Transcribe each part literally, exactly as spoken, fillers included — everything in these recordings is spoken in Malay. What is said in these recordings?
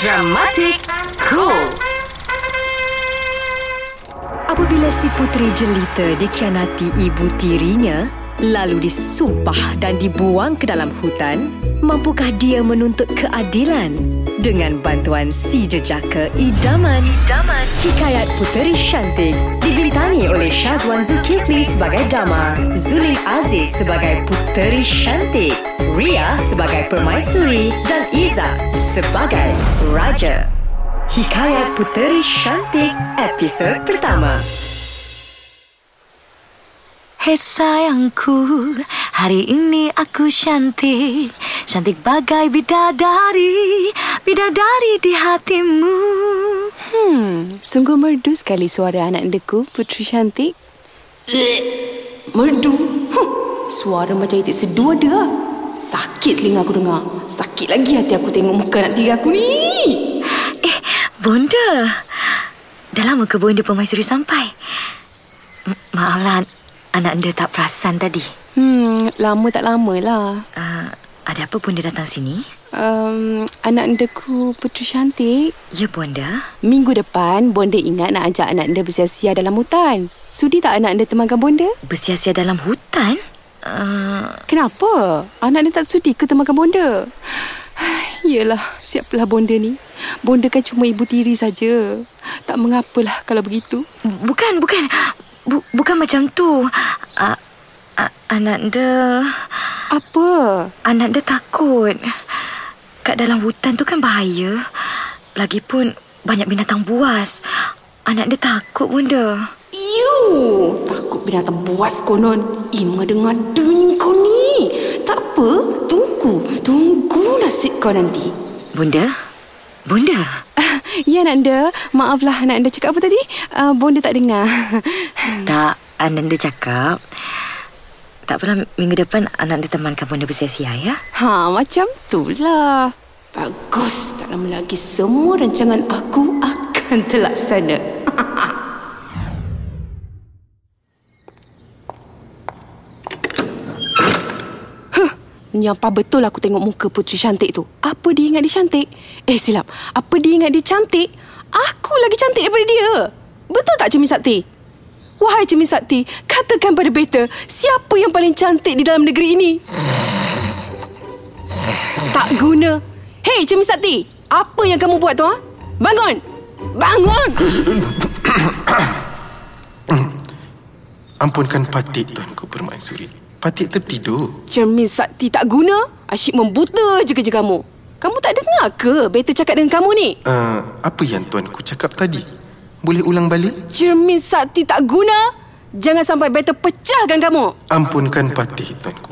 Dramatikool. Apabila si puteri jelita dikhianati ibu tirinya, lalu disumpah dan dibuang ke dalam hutan, mampukah dia menuntut keadilan? Dengan bantuan si jejaka idaman, idaman. Hikayat Puteri Syantik dibintangi oleh Syazwan Zulkifli sebagai Damar, Zulid Aziz sebagai Puteri Syantik, Ria sebagai Permaisuri dan Iza sebagai Raja. Hikayat Puteri Syantik, episod pertama. Hei sayangku, hari ini aku cantik, cantik bagai bidadari, bidadari di hatimu. Hmm, sungguh merdu sekali suara anak deku, Puteri Syantik. Eh, merdu? Huh, suara macam itik sedua dia. Sakit telinga aku dengar. Sakit lagi hati aku tengok muka anak tiri aku ni. Eh, bonda. Dah lama ke bonda Permaisuri sampai? Maaflah, anak anda tak perasan tadi. Hmm, lama tak lama lah. Uh, ada apa bonda datang sini? Um, anak anda ku Puteri Syantik. Ya, bonda. Minggu depan, bonda ingat nak ajak anak anda bersia-sia dalam hutan. Sudi tak anak anda temankan bonda? Bersia-sia dalam hutan? Uh... Kenapa? Anak anda tak sudi ke temankan bonda? Yelah, siaplah bonda ni. Bonda kan cuma ibu tiri saja. Tak mengapalah kalau begitu. Bukan, bukan. Bu- bukan macam tu. Uh, uh, anak anda... Apa? Anak anda takut. Kat dalam hutan tu kan bahaya. Lagipun banyak binatang buas. Anak anda takut bunda. Iu, takut binatang buas konon. Ima dengar deng kau ni. Tak apa, tunggu. Tunggu nasib kau nanti. Bunda? Bunda? Ya, anak anda. Maaflah, anak anda cakap apa tadi? Uh, bonda tak dengar. Tak, anak anda cakap. Tak apalah, minggu depan anak anda temankan bonda bersia-sia, ya? Ha, macam itulah. Bagus, tak lama lagi semua rancangan aku akan terlaksana. Menyampah betul aku tengok muka Puteri Syantik tu. Apa dia ingat dia cantik? Eh, silap. Apa dia ingat dia cantik? Aku lagi cantik daripada dia. Betul tak, Cermin Sakti? Wahai Cermin Sakti, katakan pada beta, siapa yang paling cantik di dalam negeri ini? Tak guna. Hei, Cermin Sakti, apa yang kamu buat tu, ha? Bangun! Bangun! Ampunkan Patik, Tuanku Permaisuri. Patik tertidur. Cermin Sakti tak guna. Asyik membuta je kerja kamu. Kamu tak dengar ke beta cakap dengan kamu ni? Uh, apa yang tuanku cakap tadi? Boleh ulang balik? Cermin Sakti tak guna. Jangan sampai beta pecahkan kamu. Ampunkan Patik, tuanku.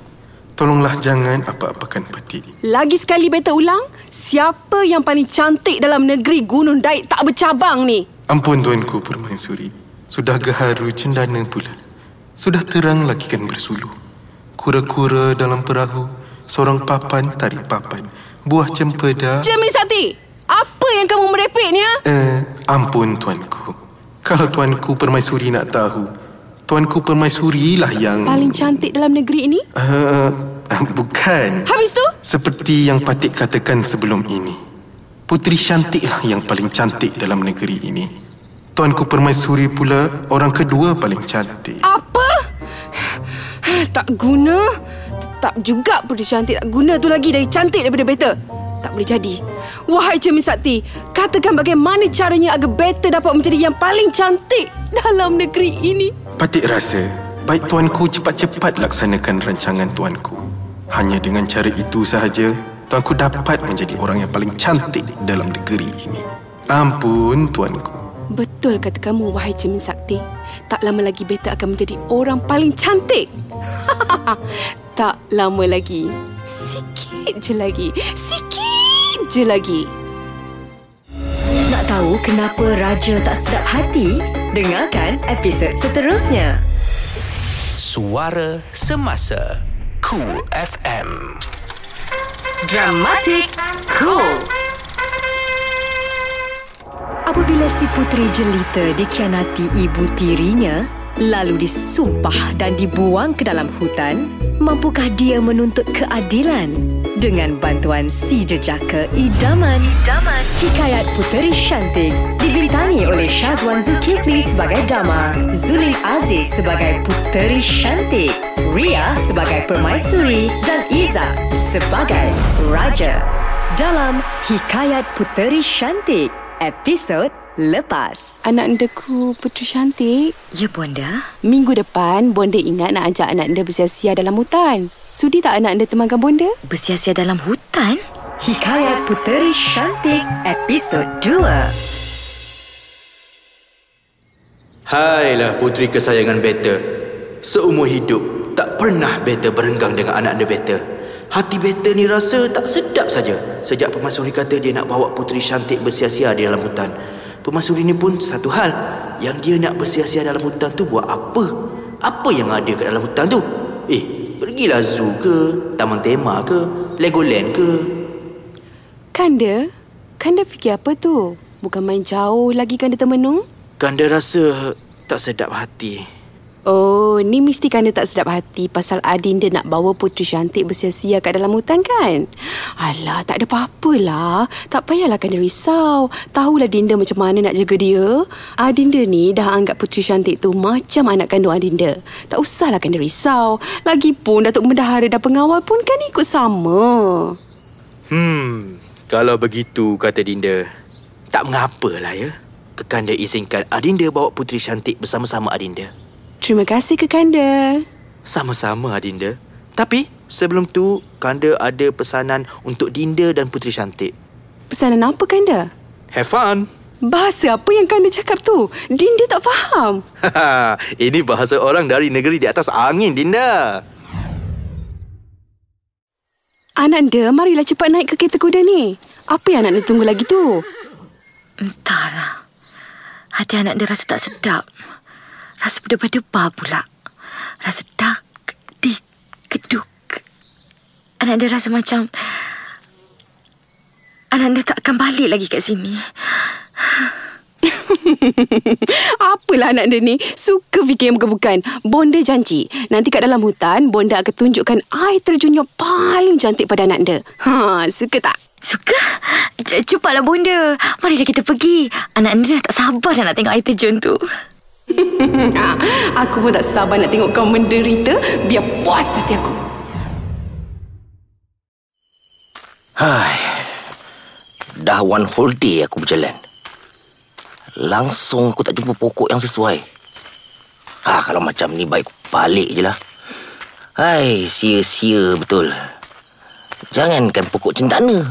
Tolonglah jangan apa-apakan Patik. Lagi sekali beta ulang. Siapa yang paling cantik dalam negeri Gunung Daik tak bercabang ni? Ampun tuanku Permaisuri. Sudah gaharu cendana pula. Sudah terang lagikan bersuluh. Kura-kura dalam perahu, sorang papan tarik papan, buah cempeda... Cermin Sakti, apa yang kamu merepek ni? Ha? Eh, ampun tuanku. Kalau tuanku Permaisuri nak tahu, tuanku Permaisuri lah yang... paling cantik dalam negeri ini? Uh, uh, bukan. Habis tu? Seperti yang Patik katakan sebelum ini, Puteri Syantik lah yang paling cantik dalam negeri ini. Tuanku Permaisuri pula orang kedua paling cantik. Apa? Tak guna. Tetap juga Puteri Syantik tak guna tu lagi dari cantik daripada beta. Tak boleh jadi. Wahai Cermin Sakti, katakan bagaimana caranya agar beta dapat menjadi yang paling cantik dalam negeri ini. Patik rasa baik tuanku cepat-cepat laksanakan rancangan tuanku. Hanya dengan cara itu sahaja tuanku dapat menjadi orang yang paling cantik dalam negeri ini. Ampun tuanku. Betul kata kamu, wahai Cermin Sakti. Tak lama lagi beta akan menjadi orang paling cantik. Tak lama lagi. Sikit je lagi. Sikit je lagi. Nak tahu kenapa Raja tak sedap hati? Dengarkan episod seterusnya. Suara Semasa Cool F M. Dramatikool. Apabila si puteri jelita dikhianati ibu tirinya, lalu disumpah dan dibuang ke dalam hutan, Mampukah dia menuntut keadilan dengan bantuan si jejaka idaman? Idaman. Hikayat Puteri Syantik dibintangi oleh Syazwan Zulkifli sebagai Damar, Zulid Aziz sebagai Puteri Syantik, Ria sebagai Permaisuri dan Iza sebagai Raja. Dalam Hikayat Puteri Syantik, episod lepas. Anak endaku Puteri Syantik. Ya, Bonda. Minggu depan, Bonda ingat nak ajak anak anda bersia-sia dalam hutan. Sudi tak anak anda temankan Bonda? Bersia-sia dalam hutan? Hikayat Puteri Syantik, episod dua. Hailah puteri kesayangan Beta. Seumur hidup, tak pernah Beta berenggang dengan anak anda Beta. Hati Beta ni rasa tak sedap saja sejak Permaisuri kata dia nak bawa Puteri Syantik bersia-sia di dalam hutan. Permaisuri ni pun satu hal. Yang dia nak bersia-sia dalam hutan tu buat apa? Apa yang ada kat dalam hutan tu? Eh, pergilah zoo ke, taman tema ke, Legoland ke? Kanda, Kanda fikir apa tu? Bukan main jauh lagi Kanda termenung? Kanda rasa tak sedap hati. Oh, ni mesti Kanda tak sedap hati pasal Adinda nak bawa Puteri Syantik bersia-sia kat dalam hutan kan? Alah, tak ada apa-apa lah. Tak payahlah Kanda risau. Tahulah Dinda macam mana nak jaga dia. Adinda ni dah anggap Puteri Syantik tu macam anak kandung Adinda. Tak usahlah Kanda risau. Lagipun Datuk Bendahara dan pengawal pun kan ikut sama. Hmm, kalau begitu kata Dinda, tak mengapalah ya. Kanda izinkan Adinda bawa Puteri Syantik bersama-sama Adinda. Terima kasih ke Kanda. Sama-sama Adinda. Tapi sebelum tu Kanda ada pesanan untuk Dinda dan Puteri Syantik. Pesanan apa Kanda? Have fun. Bahasa apa yang Kanda cakap tu? Dinda tak faham. Ini bahasa orang dari negeri di atas angin Dinda. Ananda, marilah cepat naik ke kereta kuda ni. Apa yang Ananda tunggu lagi tu? Entahlah. Hati Ananda rasa tak sedap. Rasa berdebar-debar pula. Rasa dak, dik, keduk. Anak dia rasa macam anak dia tak akan balik lagi kat sini. Apalah anak dia ni. Suka fikir yang bukan-bukan. Bonda janji, nanti kat dalam hutan, Bonda akan tunjukkan air terjun yang paling cantik pada anak dia. Ha, suka tak? Suka? Cepatlah Bonda. Marilah kita pergi. Anak dia tak sabar dah nak tengok air terjun tu. Aku pun tak sabar nak tengok kau menderita. Biar puas hati aku. Hai, dah one whole day aku berjalan. Langsung aku tak jumpa pokok yang sesuai. Ah, kalau macam ni baik balik je lah. Hai, sia-sia betul. Jangankan pokok cendana,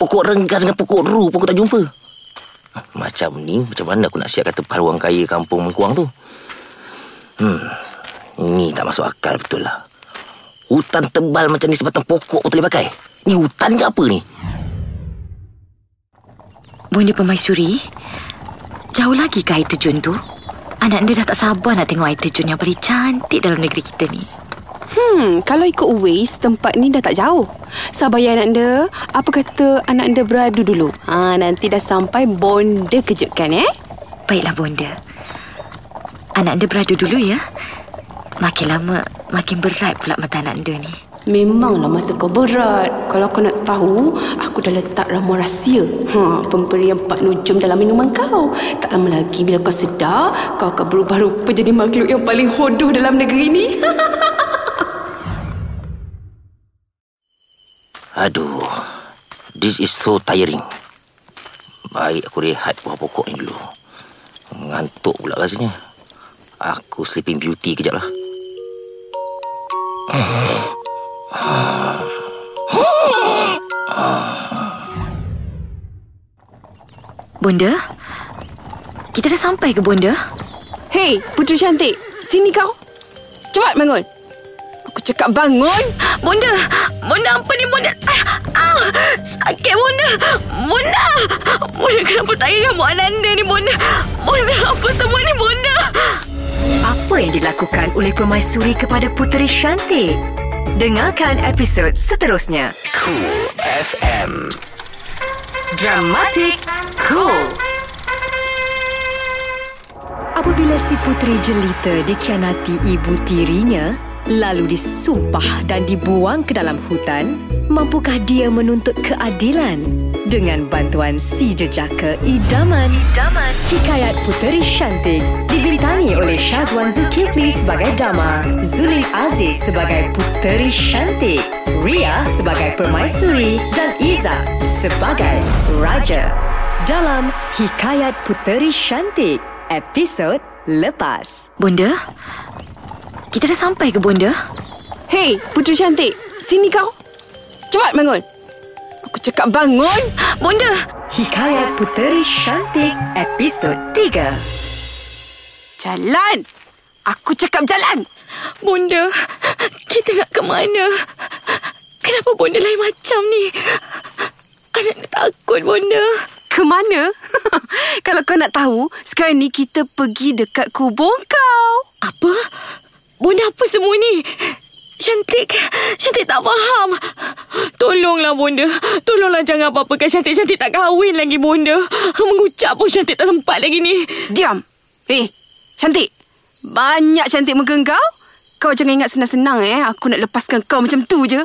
pokok renggas dengan pokok ru pun aku tak jumpa. Macam ni, macam mana aku nak siapkan tempat ruang kaya kampung Mengkuang tu? Hmm, ini tak masuk akal betul lah. Hutan tebal macam ni sebatang pokok pun tak boleh pakai. Ni hutan ke apa ni? Bonda Permaisuri, jauh lagi ke air terjun tu? Anak dia dah tak sabar nak tengok air terjun yang paling cantik dalam negeri kita ni. Hmm, kalau ikut Waze, tempat ni dah tak jauh. Sabar ya anak anda. Apa kata anak anda beradu dulu? Ha, nanti dah sampai Bonda kejutkan eh? Baiklah Bonda. Anak anda beradu dulu ya. Makin lama, makin berat pula mata anak anda ni. Memanglah mata kau berat. Kalau kau nak tahu, aku dah letak ramuan rahsia. Ha, pemberian Pak Nujum dalam minuman kau. Tak lama lagi bila kau sedar, kau akan berubah rupa jadi makhluk yang paling hodoh dalam negeri ni. Aduh, this is so tiring. Baik aku rehat buah pokok ni dulu. Ngantuk pula rasanya. Aku sleeping beauty kejap lah. Bonda, kita dah sampai ke Bonda? Hei, Puteri Syantik, sini kau. Cepat bangun. Aku cakap bangun. Bonda, Bonda apa ni Bonda? Ah, sakit Bonda. Bonda, Bonda kenapa tak ingat buat Ananda ni Bonda? Bonda apa semua ni Bonda? Apa yang dilakukan oleh Permaisuri kepada Puteri Syantik? Dengarkan episod seterusnya. Cool F M. Dramatikool. Apabila si puteri jelita dikhianati ibu tirinya, lalu disumpah dan dibuang ke dalam hutan, mampukah dia menuntut keadilan dengan bantuan si jejaka idaman? Idaman. Hikayat Puteri Syantik diberitani oleh Syazwan Zulkifli sebagai Damar, Zulid Aziz sebagai Puteri Syantik, Ria sebagai Permaisuri dan Iza sebagai Raja. Dalam Hikayat Puteri Syantik, episod lepas. Bonda, kita dah sampai ke Bonda? Hei, Puteri Syantik, sini kau. Cepat bangun. Aku cakap bangun. Bonda. Hikayat Puteri Syantik, episod tiga. Jalan. Aku cakap jalan. Bonda, kita nak ke mana? Kenapa Bonda lain macam ni? Anak takut, Bonda. Ke mana? Kalau kau nak tahu, sekarang ni kita pergi dekat kubur kau. Apa? Bonda apa semua ni? Syantik, Syantik tak faham. Tolonglah Bonda, tolonglah jangan apa-apakan Syantik. Syantik tak kahwin lagi Bonda. Mengucap pun Syantik tak sempat lagi ni. Diam. Eh, Syantik. Banyak cantik muka kau. Kau jangan ingat senang-senang eh. Aku nak lepaskan kau macam tu je.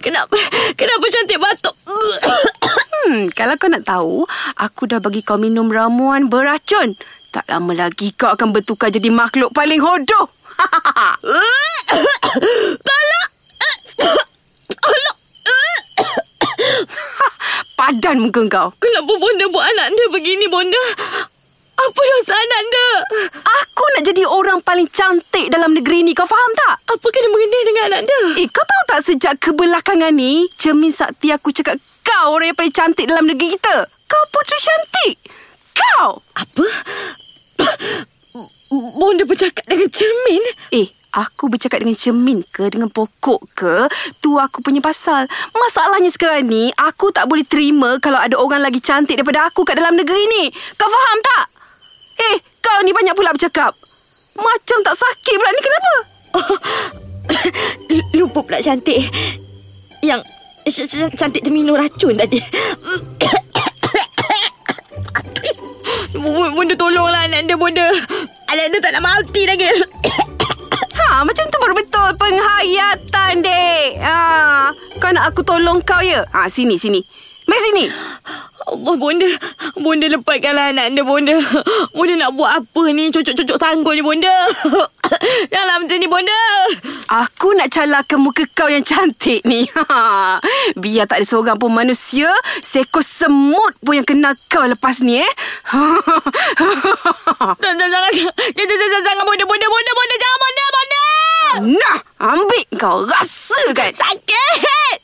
Kenapa? Kenapa Syantik batuk? Hmm, kalau kau nak tahu, aku dah bagi kau minum ramuan beracun. Tak lama lagi kau akan bertukar jadi makhluk paling hodoh. Tolong! Tolong! Padan muka kau. Kenapa Bonda buat anak dia begini, Bonda? Apa dosa anak dia? Aku nak jadi orang paling cantik dalam negeri ni. Kau faham tak? Apa kena mengenai dengan anak dia? Eh, kau tahu tak sejak kebelakangan ni, Cermin Sakti aku cakap kau orang yang paling cantik dalam negeri kita. Kau Puteri Syantik. Kau! Apa? Bonda bercakap dengan cermin? Eh, aku bercakap dengan cermin ke, dengan pokok ke? Tu aku punya pasal. Masalahnya sekarang ni, aku tak boleh terima kalau ada orang lagi cantik daripada aku kat dalam negeri ni. Kau faham tak? Eh, kau ni banyak pula bercakap. Macam tak sakit pula ni, kenapa? Oh, lupa pula cantik. Yang cantik terminum racun tadi. Bonda tolonglah anak dia, Bonda. Anak dia tak nak mati lagi. Ha, macam tu baru betul penghayatan, dek. Ha, kau nak aku tolong kau ya? Ha, sini, sini. Mari sini. Allah, Bonda. Bonda lepaskanlah anak dia, Bonda. Bonda nak buat apa ni? Cucuk-cucuk sanggul ni, Bonda. Janganlah macam ni, Bonda. Aku nak calakan muka kau yang cantik ni. Ha, biar tak ada seorang pun manusia, seekor semut pun yang kena kau lepas ni, eh. Jangan, jangan, jangan, jangan, Bonda, Bonda, Bonda, Bonda, jangan, Bonda, Bonda. Nah, ambil kau, rasakan. Sakit.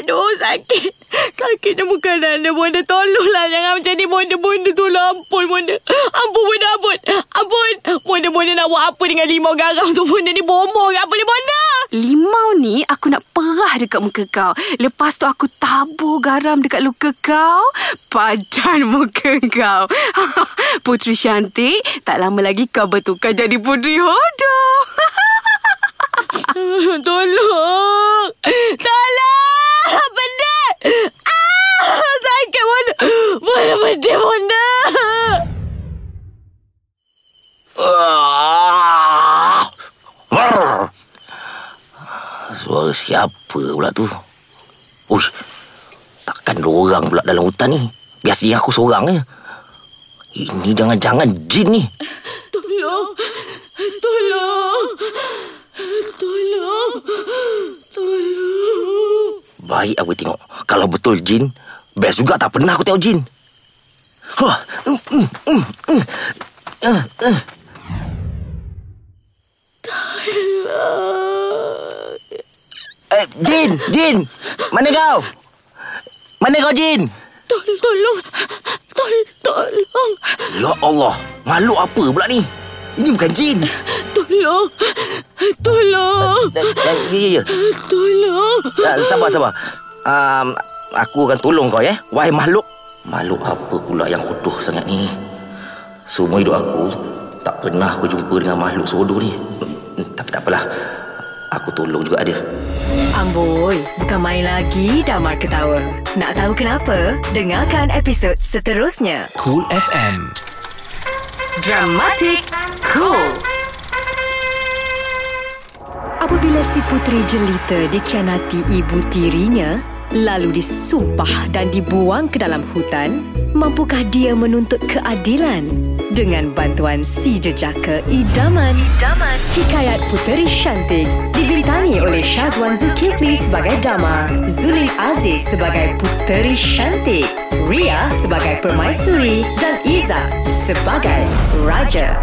Aduh, sakit. Sakitnya muka anda, Bonda. Tolonglah jangan macam ni, Bonda. Bonda, tolong. Ampun, Bonda. Ampun, Bonda, ampun. Ampun. Bonda, Bonda nak buat apa dengan limau garam tu, Bonda? Ni bomoh ke apa ni, Bonda? Limau ni aku nak perah dekat muka kau. Lepas tu aku tabur garam dekat luka kau. Padan muka kau. Puteri Syantik, tak lama lagi kau bertukar jadi puteri hodoh. Tolong. Tolong. Benda. Ah, sakit Bonda. Bonda pedih Bonda. Suara siapa pula tu? Uish. Takkan dua orang pula dalam hutan ni. Biasanya aku seorang je. Ini jangan-jangan jin ni. Tolong. Tolong. Tolong. Tolong. Baik aku tengok. Kalau betul jin, best juga tak pernah aku tengok jin. Huh. Mm, mm, mm, mm. Uh, uh. Tolong. Eh, jin, jin. Mana kau? Mana kau jin? Tol, tolong. Tol, tolong. Ya Allah, makhluk apa pula ni? Ini bukan jin. Tolong. Tolong. Ya, ya, ya. Tolong. Sabar, sabar. Um, aku akan tolong kau, ya. Wahai makhluk. Makhluk apa pula yang bodoh sangat ni? Semua hidup aku, tak pernah aku jumpa dengan makhluk seodoh ni. Tapi tak apalah. Aku tolong juga dia. Amboi, bukan main lagi Damar ketawa. Nak tahu kenapa? Dengarkan episod seterusnya. Cool F M. Dramatik Cool. Apabila si puteri jelita dikhianati ibu tirinya, lalu disumpah dan dibuang ke dalam hutan, mampukah dia menuntut keadilan? Dengan bantuan si jejaka idaman, idaman. Hikayat Puteri Syantik dibintangi oleh Syazwan Zulkifli sebagai Damar, Zulid Aziz sebagai Puteri Syantik, Ria sebagai Permaisuri dan Iza sebagai Raja.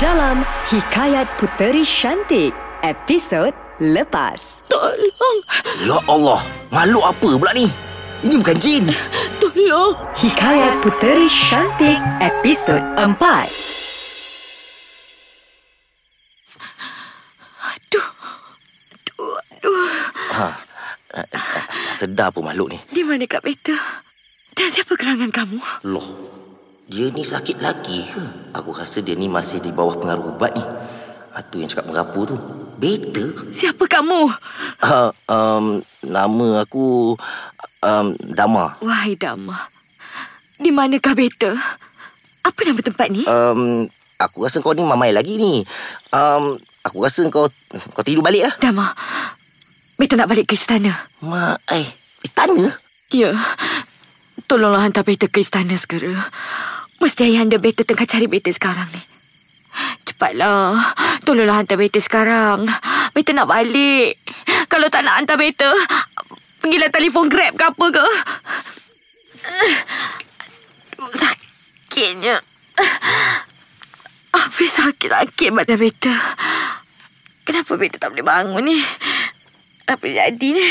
Dalam Hikayat Puteri Syantik, episod lepas. Tolong. Ya Allah, makhluk apa pula ni? Ini bukan jin. Tolong. Hikayat Puteri Syantik, episod empat. Aduh. Aduh, aduh. Ha. Sedar pun makhluk ni. Di mana Kak Peta? Dan siapa gerangan kamu? Loh, dia ni sakit lagi ke? Aku rasa dia ni masih di bawah pengaruh ubat ni. Itu yang cakap merapu tu. Beta. Siapa kamu? Uh, um, nama aku... Um, Dama. Wahai Dama, di manakah Beta? Apa nama tempat ni? Um, aku rasa kau ni mamai lagi ni. Um, aku rasa kau kau tidur balik lah. Dama, Beta nak balik ke istana. Ma, eh, istana? Ya, tolonglah hantar Beta ke istana segera. Mesti ayahanda Beta tengah cari Beta sekarang ni. Cepatlah, tolonglah hantar Beta sekarang. Beta nak balik. Kalau tak nak hantar Beta, pergilah telefon Grab ke apa ke? Sakitnya. Apa sakit-sakit badan Beta? Kenapa Beta tak boleh bangun ni? Apa jadi ni?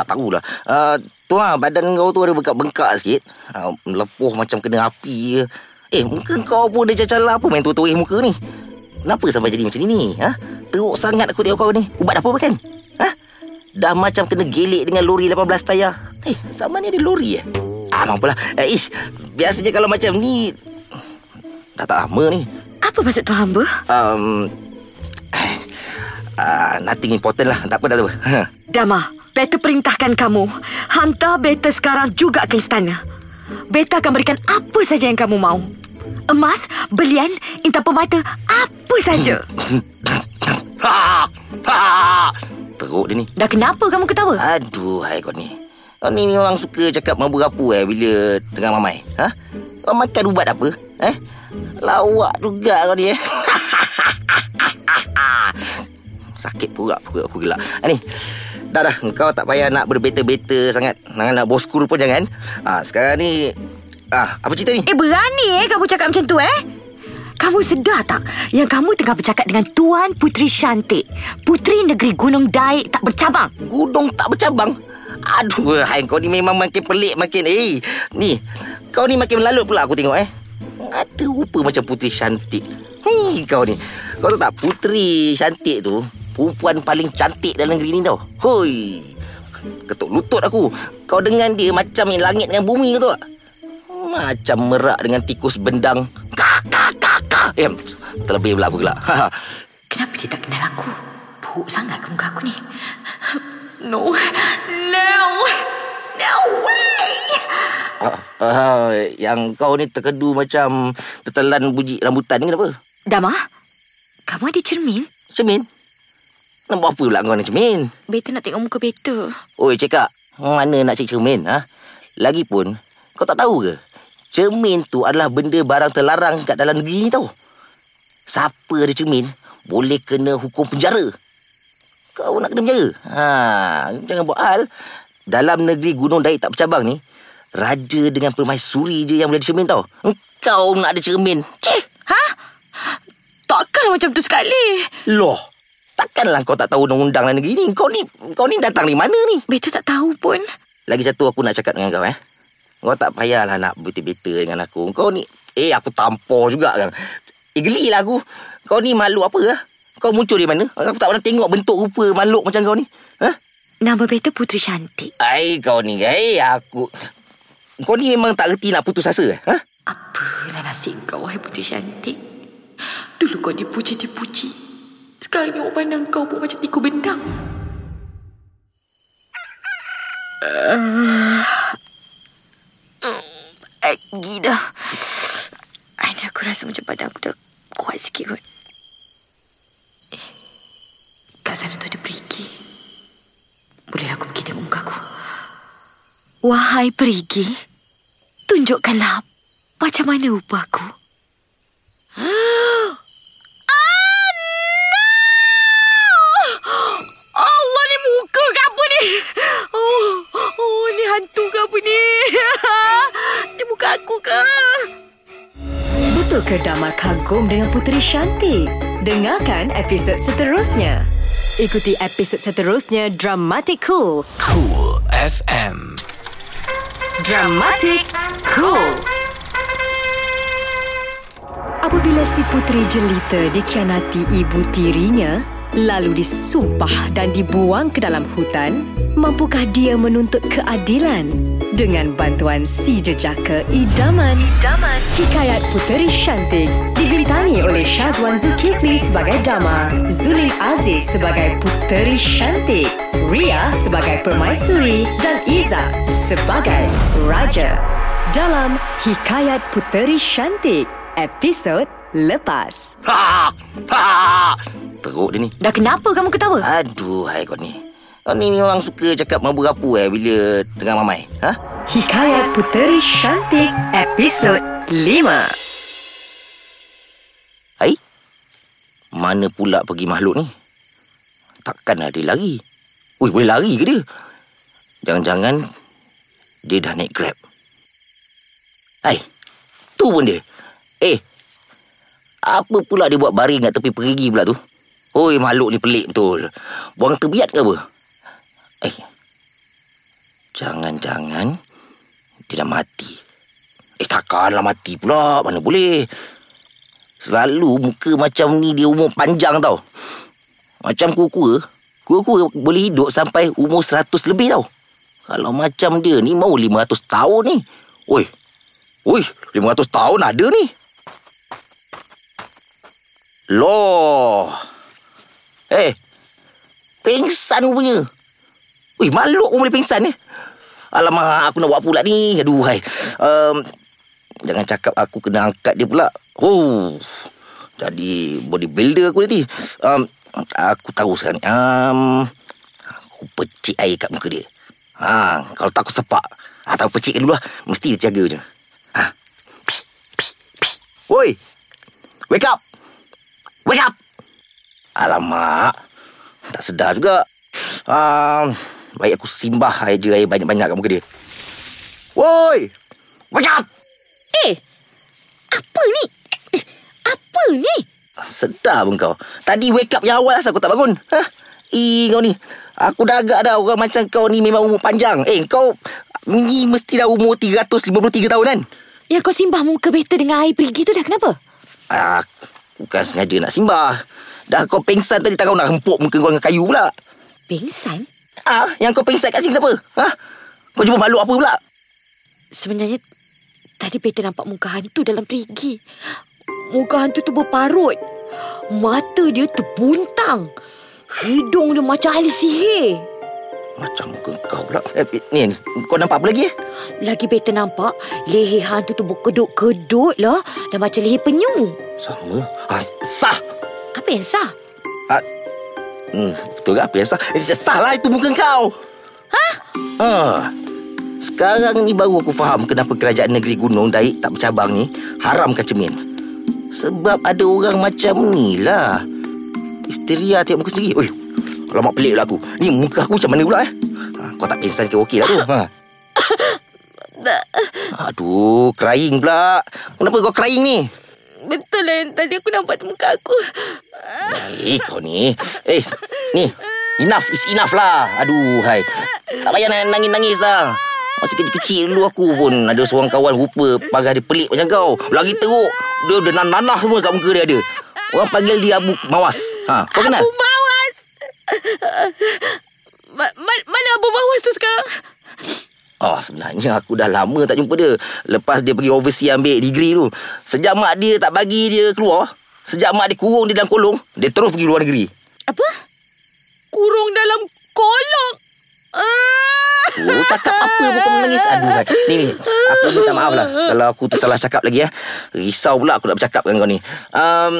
Tak tahulah. Uh, tu lah, badan kau tu ada bengkak-bengkak sikit. Uh, melepuh macam kena api je. Eh, muka kau pun ada cacalah. Apa main tutup-tutup muka ni? Kenapa sampai jadi macam ni? Ha? Teruk sangat aku tengok kau ni. Ubat apa makan? Ha? Dah macam kena gelek dengan lori lapan belas tayar. Eh, sama ni ada lori eh? Ah, mampalah. Eh, ish. Biasanya kalau macam ni... Dah tak lama ni. Apa maksud tuan hamba? Um, uh, nothing important lah. Tak apa, tak apa. Dama, Beta perintahkan kamu. Hantar Beta sekarang juga ke istana. Beta akan berikan apa saja yang kamu mahu. Emas, belian, intan permata, apa saja. Ha! Ha! Teruk dia ni. Dah kenapa kamu ketawa? Aduh, hai kau ni. Kau ni ni orang suka cakap merapu-rapu eh bila dengan mamai. Ha? Kau makan ubat apa? Eh? Lawak juga kau ni eh. Sakit pula perut aku gelak. Ha, ni. Dah dah, kau tak payah nak berbeta-beta sangat. Jangan nak boskur pun jangan. Ha, sekarang ni ah, apa cerita ni? Eh, berani eh kamu cakap macam tu eh? Kamu sedar tak yang kamu tengah bercakap dengan Tuan Puteri Syantik, puteri negeri Gunung Daik tak bercabang? Gunung tak bercabang? Aduh, hai kau ni memang makin pelik makin. Eh, ni, kau ni makin melalut pula aku tengok eh. Ada rupa macam Puteri Syantik. Hei, kau ni. Kau tahu tak, Puteri Syantik tu perempuan paling cantik dalam negeri ni tau. Hoi, ketuk lutut aku. Kau dengan dia macam yang langit dengan bumi, kau tahu tak? Macam merak dengan tikus bendang. Kakak. Eh, terlebih pula aku gelak. Kenapa dia tak kenal aku? Buruk sangat ke muka aku ni? No. No. No way. Uh, uh, yang kau ni terkedu macam tertelan buji rambutan ni kenapa? Dama, kamu ada cermin? Cermin? Nampak apa pula kau ni cermin? Beta nak tengok muka Beta. Oi, cekak. Mana nak cek cermin? Ha? Lagipun, kau tak tahu ke? Cermin tu adalah benda barang terlarang kat dalam negeri ni tau. Siapa ada cermin, boleh kena hukum penjara. Kau nak kena penjara. Ha, jangan buat hal. Dalam negeri Gunung Daik tak bercabang ni, raja dengan permaisuri je yang boleh ada cermin tau. Kau nak ada cermin. Cih. Ha? Takkanlah macam tu sekali. Loh, takkanlah kau tak tahu undang-undang dalam negeri ni. Kau ni kau ni datang dari mana ni? Beta tak tahu pun. Lagi satu aku nak cakap dengan kau eh. Kau tak payahlah nak betul-betul dengan aku. Kau ni... Eh, aku tampar juga kan. Eh, gelilah aku. Kau ni makhluk apa lah? Kau muncul di mana? Aku tak pernah tengok bentuk rupa makhluk macam kau ni. Ha? Nama Beta Puteri Syantik. Hai, kau ni. Hai, aku... Kau ni memang tak reti nak putus asa. Ha? Apalah nasib kau, wahai Puteri Syantik. Dulu kau dipuji-dipuji. Sekarang ni orang pandang kau pun macam tikus bendang. Uh... Pagi dah. Aini aku rasa macam badan aku dah kuat sikit kot. Eh, kat sana tu ada Wahai perigi, tunjukkanlah macam mana rupaku. Ah, no! Allah, ni muka ke apa ni? Oh, oh, ni hantu ke apa ni? Ni muka aku ke? Betul ke Damar kagum dengan Puteri Syantik? Dengarkan episod seterusnya. Ikuti episod seterusnya Dramatikool. Cool F M. Dramatikool. Apabila si puteri jelita dikhianati ibu tirinya, lalu disumpah dan dibuang ke dalam hutan, mampukah dia menuntut keadilan? Dengan bantuan si jejaka idaman, idaman. Hikayat Puteri Syantik digeritani oleh Syazwan Zulkifli sebagai Damar, Zulid Aziz sebagai Puteri Syantik, Ria sebagai Permaisuri dan Iza sebagai Raja. Dalam Hikayat Puteri Syantik, episod lepas. Ha, ha, teruk dia ni. Dah kenapa kamu ketawa? Aduh, hai kau ni. Kau ni memang suka cakap mabur-apu eh bila dengan mamai. Ha? Hikayat Puteri Syantik, episod lima. Hai? Mana pula pergi makhluk ni? Takkanlah dia lari. Ui, boleh lari ke dia? Jangan-jangan dia dah naik Grab. Hai, tu pun dia. Eh, apa pula dia buat baring kat tepi perigi pula tu? Oi, makhluk ni pelik betul. Buang terbiat ke apa? Eh, jangan-jangan dia dah mati. Eh, takkanlah mati pula. Mana boleh. Selalu muka macam ni dia umur panjang tau. Macam kura-kura. Kura-kura boleh hidup sampai umur seratus lebih tau. Kalau macam dia ni mau lima ratus tahun ni. Oi, oi, lima ratus tahun ada ni. Loh. Eh. Pingsan punya. Wih, makhluk pun boleh pingsan ni. Eh? Alamak, aku nak buat pula ni. Aduh, hai. Um, jangan cakap aku kena angkat dia pula. Oh. Jadi bodybuilder aku nanti. Um, aku tahu sekarang ni. Um, aku pecik air kat muka dia. Ha, kalau tak aku sepak. Ha, tak aku pecikkan dulu lah. Mesti dia jaga je. Ha. Psh, psh, psh. Oi. Wake up. Wake up. Alamak, tak sedar juga. um, Baik aku simbah air je, air banyak-banyak kat muka dia. Woi, wake up. Eh, apa ni? Eh, apa ni? Sedar pun kau. Tadi wake up yang awal asal kau tak bangun. Hah? Eh, kau ni, aku dah agak dah. Orang macam kau ni memang umur panjang. Eh, kau ni mesti dah umur tiga ratus lima puluh tiga tahun kan? Ya, kau simbah muka better dengan air perigi tu dah kenapa? Ah, uh, bukan sengaja nak simbah. Dah kau pingsan tadi, tak kau nak hempuk muka kau dengan kayu pula. Pingsan? Ah, yang kau pingsan kat sini kenapa? Ha? Kau jumpa makhluk apa pula? Sebenarnya tadi Peter nampak muka hantu dalam perigi. Muka hantu tu berparut. Mata dia terbuntang. Hidung dia macam ahli sihir. Macam muka kau pula. Eh, ni, ni, kau nampak apa lagi? Lagi Peter nampak leher hantu tu berkedut-kedut lah. Dan macam leher penyu. Sama. Ha, sah. Apa yang sah? Ha, hmm, betul ke apa yang sah? Sah lah itu muka kau. Ha? Ha. Sekarang ni baru aku faham kenapa kerajaan negeri Gunung Daik tak bercabang ni haramkan cermin. Sebab ada orang macam ni lah. Histeria tengok muka sendiri. Oi, alamak, pelik lah aku. Ni muka aku macam mana pula eh? Ha, kau tak pensan ke okey lah tu. Ha. Aduh, crying pula. Kenapa kau crying ni? Betul lah, tadi aku nampak muka aku. Eh, kau ni. Eh, ni. Enough is enough lah. Aduh, hai. Tak payah nangis-nangis lah. Masa kecil-kecil dulu aku pun ada seorang kawan rupa pagar dia pelik macam kau. Lagi teruk. Dia ada nanah semua kat muka dia ada. Orang panggil dia Abu Mawas. Ha, kau kenal? Abu Mawas. Mana Abu Mawas tu sekarang? Oh, sebenarnya aku dah lama tak jumpa dia. Lepas dia pergi overseas ambil degree tu. Sejak mak dia tak bagi dia keluar, sejak mak dia kurung dia dalam kolong, dia terus pergi luar negeri. Apa? Kurung dalam kolong? Oh, cakap apa bukan menangis. Aduh, ni, ni, aku minta maaf lah kalau aku tersalah cakap lagi ya. Risau pula aku nak bercakap dengan kau ni. um,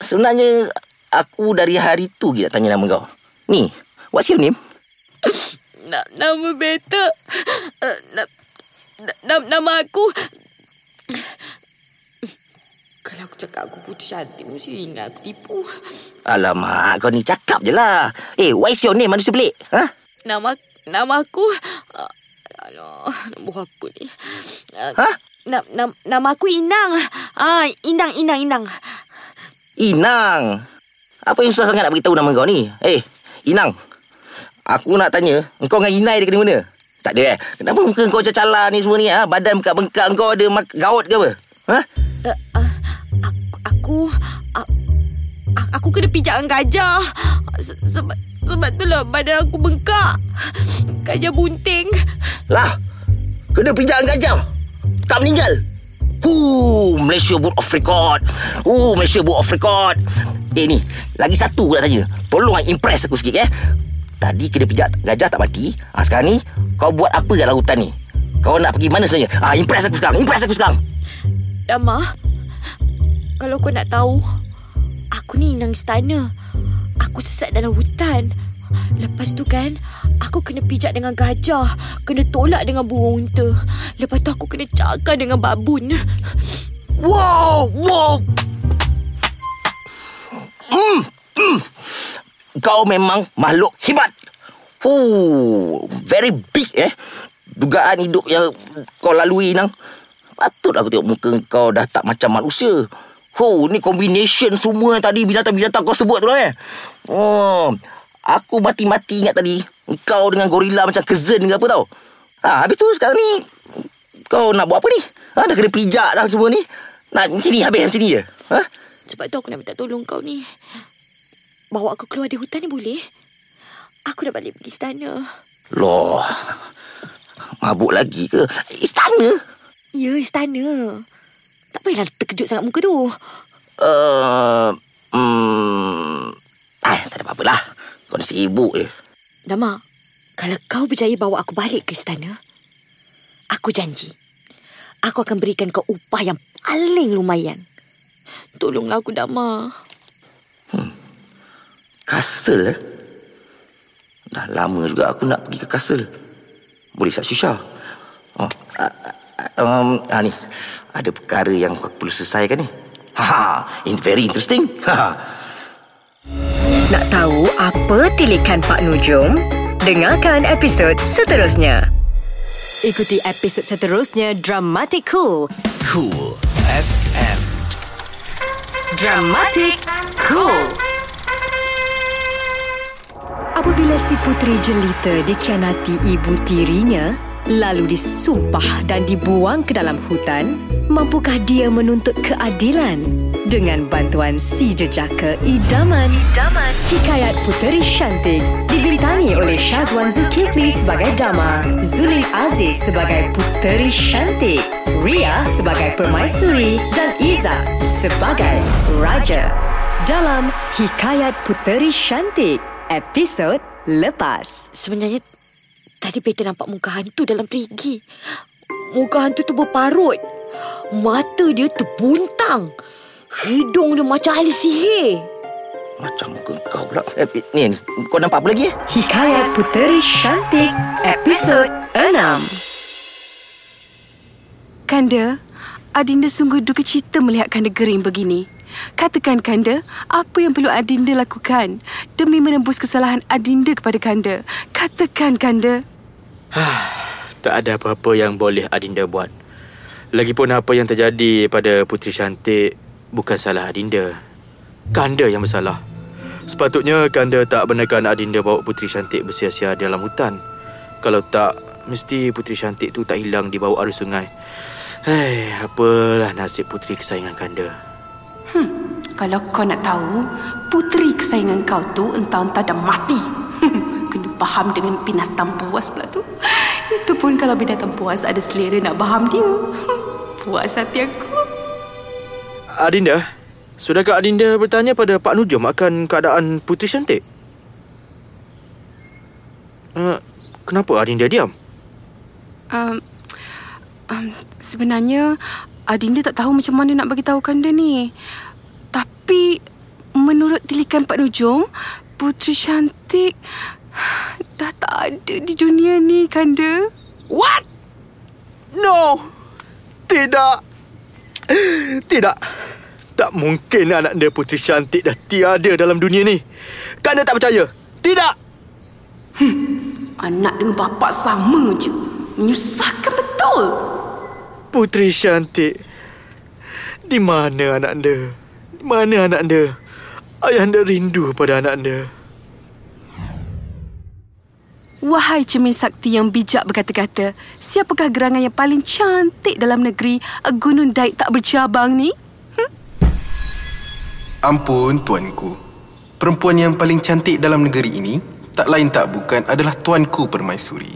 Sebenarnya aku dari hari tu lagi nak tanya nama kau. Ni, what's your name? na, nama beta, uh, na, na, nama aku. Kalau aku cakap aku Puteri Syantik, mesti ingat aku tipu. Alamak, kau ni cakap je lah. Eh, what is your name manusia pelik? Ha? Nama, nama aku... Uh, alah, nombor apa ni? Uh, ha? Na, na, nama aku Inang. Ah, Inang, Inang, Inang. Inang? Apa yang susah sangat nak beritahu nama kau ni? Eh, hey, Inang. Aku nak tanya, engkau dengan Inai dia kena mana? Tak ada eh? Kenapa muka kau cacala ni semua ni? Ha? Badan bengkak-bengkak kau ada gaut ke apa? Ha? Uh, uh, aku, aku, uh, aku kena pijak dengan gajah. Sebab, sebab tu lah badan aku bengkak. Gajah bunting. Lah, kena pijak dengan gajah. Tak meninggal. Huh, Malaysia Book of Record. Huh, Malaysia Book of Record. Eh ni, lagi satu aku nak tanya. Tolong impress aku sikit eh. Tadi kena pijak gajah tak mati. Ha, sekarang ni kau buat apa kat lautan ni? Kau nak pergi mana sebenarnya? Ha, impress aku sekarang. Impress aku sekarang. Dama, kalau kau nak tahu, aku ni Inang istana. Aku sesat dalam hutan. Lepas tu kan, aku kena pijak dengan gajah, kena tolak dengan burung unta. Lepas tu aku kena cakar dengan babun. Wow, wow. Mm, mm. Kau memang makhluk hebat. Ooh, very big eh. Dugaan hidup yang kau lalui, Inang. Patut aku tengok muka kau dah tak macam manusia. Oh, ni combination semua tadi binatang-binatang kau sebut tu lah eh. Oh, aku mati-mati ingat tadi kau dengan gorila macam cousin ke apa tau. Ha, habis tu sekarang ni kau nak buat apa ni? Ha, dah kena pijak dah semua ni. Nak macam ni habis macam ni je. Ha? Sebab tu aku nak minta tolong kau ni. Bawa aku keluar dari hutan ni boleh? Aku nak balik pergi istana. Loh, mabuk lagi ke? Istana? Ya, istana. Tak payahlah terkejut sangat muka tu. Uh, mm, ay, tak ada apa-apa lah. Kau ni sibuk je. Dama, kalau kau berjaya bawa aku balik ke istana, aku janji, aku akan berikan kau upah yang paling lumayan. Tolonglah aku, Dama. Hmm. Kasel eh? Dah lama juga aku nak pergi ke kasel. Boleh sat shisha. Oh, ah, Um, ha, ni ada perkara yang aku perlu selesaikan ni. Ha, very interesting. Ha. Nak tahu apa tilikan Pak Nujum? Dengarkan episod seterusnya. Ikuti episod seterusnya Dramatikool. Cool F M. Dramatikool. Apabila si puteri jelita dikhianati ibu tirinya, lalu disumpah dan dibuang ke dalam hutan, mampukah dia menuntut keadilan? Dengan bantuan si jejaka idaman, idaman. Hikayat Puteri Syantik dibintangi oleh Syazwan Zulkifli sebagai Damar, Zulid Aziz sebagai Puteri Syantik, Ria sebagai Permaisuri dan Iza sebagai Raja. Dalam Hikayat Puteri Syantik, episod lepas. Sebenarnya tadi beta nampak muka hantu dalam perigi. Muka hantu tu berparut. Mata dia terbuntang. Hidung dia macam ahli sihir. Macam muka kau pula. Eh, ni, ni, kau nampak apa lagi? Eh? Hikayat Puteri Syantik, episod enam. Kanda, Adinda sungguh duka cita melihat Kanda gering begini. Katakan Kanda, apa yang perlu Adinda lakukan demi menembus kesalahan Adinda kepada Kanda? Katakan Kanda. Tak ada apa-apa yang boleh Adinda buat. Lagipun apa yang terjadi pada Puteri Syantik bukan salah Adinda. Kanda yang bersalah. Sepatutnya Kanda tak benarkan Adinda bawa Puteri Syantik bersia-sia dalam hutan. Kalau tak, mesti Puteri Syantik tu tak hilang di bawah arus sungai. Hei, apalah nasib puteri kesayangan Kanda. Hmm, kalau kau nak tahu, puteri kesayangan kau tu entah-entah dah mati. Kena faham dengan binatang puas pula tu. Itu pun kalau binatang puas ada selera nak faham dia. Puas hati aku. Adinda, sudahkah Adinda bertanya pada Pak Nujum akan keadaan Puteri Syantik? Uh, kenapa Adinda diam? Um, um, sebenarnya Adinda tak tahu macam mana nak bagi tahu Kanda ni. Tapi menurut tilikan Pak Nujum, Puteri Syantik dah tak ada di dunia ni, Kanda. What? No. Tidak. Tidak. Tak mungkin anak dia Puteri Syantik dah tiada dalam dunia ni. Kanda tak percaya. Tidak. Hmm. Anak dengan bapa sama je. Menyusahkan betul. Puteri Syantik. Di mana anak dia? Di mana anak dia? Ayahanda rindu pada anak anda. Wahai Cermin Sakti yang bijak berkata-kata, siapakah gerangan yang paling cantik dalam negeri Gunung Daik tak bercabang ni? Hm? Ampun, tuanku. Perempuan yang paling cantik dalam negeri ini, tak lain tak bukan adalah tuanku Permaisuri.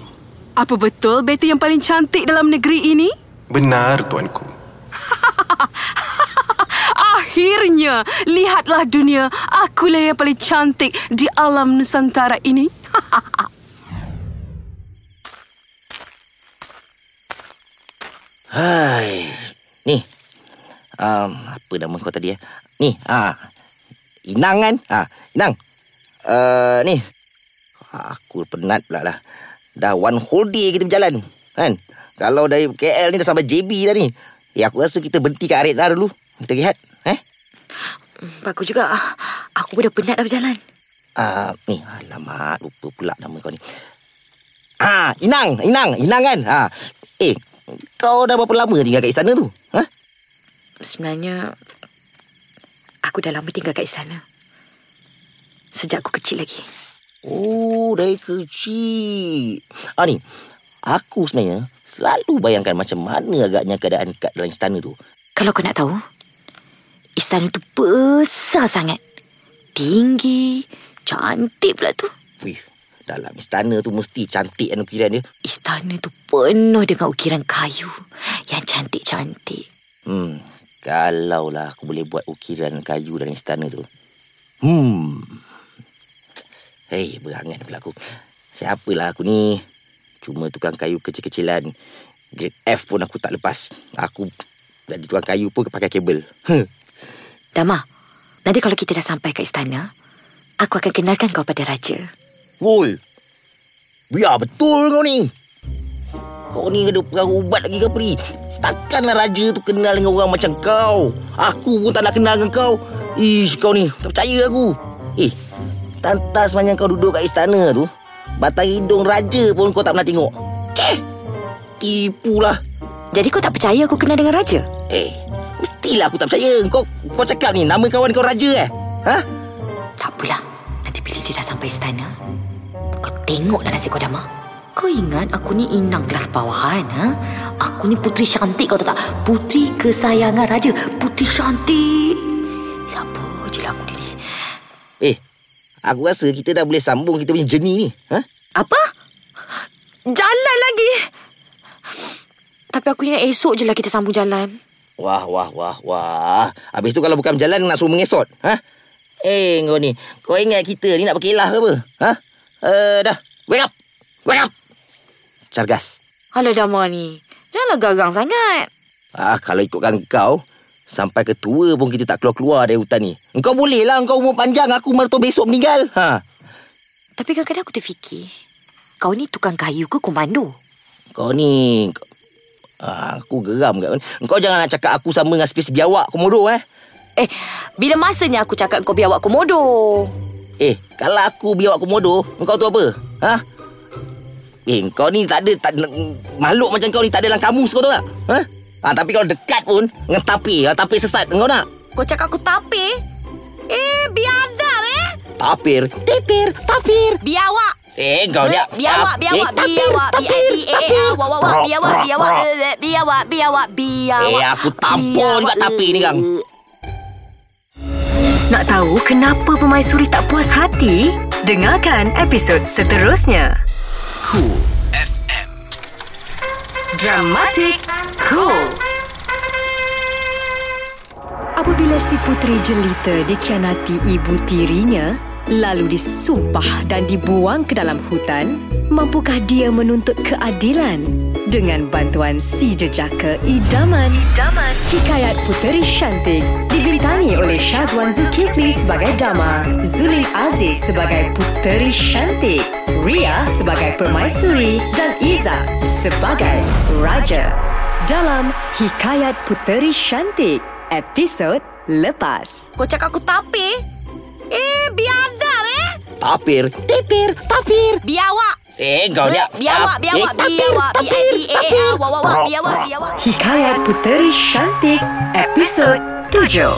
Apa betul Betty yang paling cantik dalam negeri ini? Benar, tuanku. Akhirnya, lihatlah dunia, akulah yang paling cantik di alam Nusantara ini. Hai. Ni. Um, apa nama kau tadi? Eh? Ni. Ha. Inang kan? Ha. Inang. Uh, ni. Aku penat pula lah. Dah one whole day kita berjalan. Kan? Kalau dari K L ni dah sampai J B dah ni. Eh, aku rasa kita berhenti kat Arit lah dulu. Kita lihat. Bagus juga. Aku dah penat dah berjalan. Ah, uh, ni alamat lupa pula nama kau ni. Ah, Inang, Inang, Inang kan? Ha. Eh, kau dah berapa lama tinggal kat istana tu? Ha? Sebenarnya aku dah lama tinggal kat istana. Sejak aku kecil lagi. Oh, dari kecil. Ah ni, aku sebenarnya selalu bayangkan macam mana agaknya keadaan kat dalam istana tu. Kalau kau nak tahu, istana tu besar sangat. Tinggi. Cantik pula tu. Wih, dalam istana tu mesti cantik kan ukiran dia. Istana tu penuh dengan ukiran kayu. Yang cantik-cantik. Hmm, kalaulah aku boleh buat ukiran kayu dalam istana tu. Hmm. Hei, berangan pula aku. Siapalah aku ni? Cuma tukang kayu kecil-kecilan. Grade F pun aku tak lepas. Aku jadi tukang kayu pun pakai kabel. Huh. Dama, nanti kalau kita dah sampai ke istana, aku akan kenalkan kau pada raja. Woi, biar betul kau ni. Kau ni ada pengaruh ubat lagi ke peri? Takkanlah raja tu kenal dengan orang macam kau. Aku pun tak nak kenal dengan kau. Ish, kau ni, tak percaya aku. Eh, tantas sepanjang kau duduk kat istana tu, batang hidung raja pun kau tak pernah tengok. Cih, tipulah. Jadi kau tak percaya aku kenal dengan raja? Eh, mestilah aku tak percaya. Kau kau cakap ni nama kawan kau raja eh? Ha? Tak apalah. Nanti bila dia dah sampai istana, kau tengoklah nasib kau, Dama. Kau ingat aku ni inang kelas bawahan, ha? Aku ni puteri cantik, kau tahu tak? Puteri kesayangan raja, puteri cantik. Siapa je lah aku ni? Eh, aku rasa kita dah boleh sambung kita punya journey ni. Ha? Apa? Jalan lagi? Tapi aku ingat esok je lah kita sambung jalan. Wah, wah, wah, wah. Habis tu kalau bukan berjalan, nak suruh mengesot. Ha? Eh, kau ni. Kau ingat kita ni nak berkelah ke apa? Ha? Uh, dah. Wake up. Wake up. Cargas. Alah, Dama ni. Janganlah garang sangat. Ah, kalau ikutkan kau, sampai ke tua pun kita tak keluar-keluar dari hutan ni. Engkau boleh lah. Engkau umur panjang. Aku mertua besok meninggal. Ha. Tapi kadang-kadang aku terfikir, kau ni tukang kayu ke komando? Kau ni... Ah, aku geram kat kau. Kau jangan nak cakap aku sama dengan spesies biawak komodo eh. Eh, bila masanya aku cakap kau biawak komodo? Eh, kalau aku biawak komodo, kau tu apa? Ha? Eh, kau ni tak ada tak, makhluk macam kau ni tak ada dalam kamus kau tu tak? Ha? Ah, tapi kalau dekat pun dengan tapir, tapir sesat kau nak. Kau cakap aku tapir? Eh, biadab eh. Tapir, tapir, tapir. Biawak. Eh, kau ni biawak, biawak, biawak, biawak, biawak, biawak, biawak, biawak, biawak, biawak, biawak. Eh, aku tampun juga tapi ni, Kang. Nak tahu kenapa Permaisuri tak puas hati? Dengarkan episod seterusnya. Cool F M. Dramatikool. Apabila si puteri jelita dikhianati ibu tirinya, lalu disumpah dan dibuang ke dalam hutan, mampukah dia menuntut keadilan? Dengan bantuan si jejaka idaman, idaman. Hikayat Puteri Syantik digeritani oleh Syazwan Zulkifli sebagai Damar, Zulid Aziz sebagai Puteri Syantik. Ria sebagai permaisuri dan Iza sebagai raja dalam Hikayat Puteri Syantik episod lepas. Kau cakap aku tapir? Eh, biadab eh. Tapir, tipir, tapir. Biawak. Eh, kau dia. Biawak, biawak, biawak, biawak, biawak, biawak, biawak. Hikayat Puteri Syantik episod tujuh.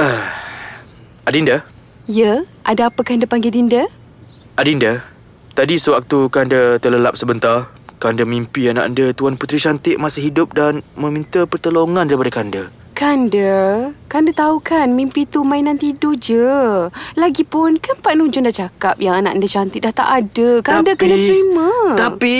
Uh, Adinda? Ya, ada apa Kanda panggil Dinda? Adinda, tadi sewaktu Kanda terlelap sebentar, Kanda mimpi anak anda Tuan Puteri Syantik masih hidup dan meminta pertolongan daripada Kanda. Kanda, Kanda tahu kan mimpi tu mainan tidur je. Lagipun kan Pak Nujum dah cakap yang anak anda Syantik dah tak ada. Kanda tapi, kena terima. Tapi,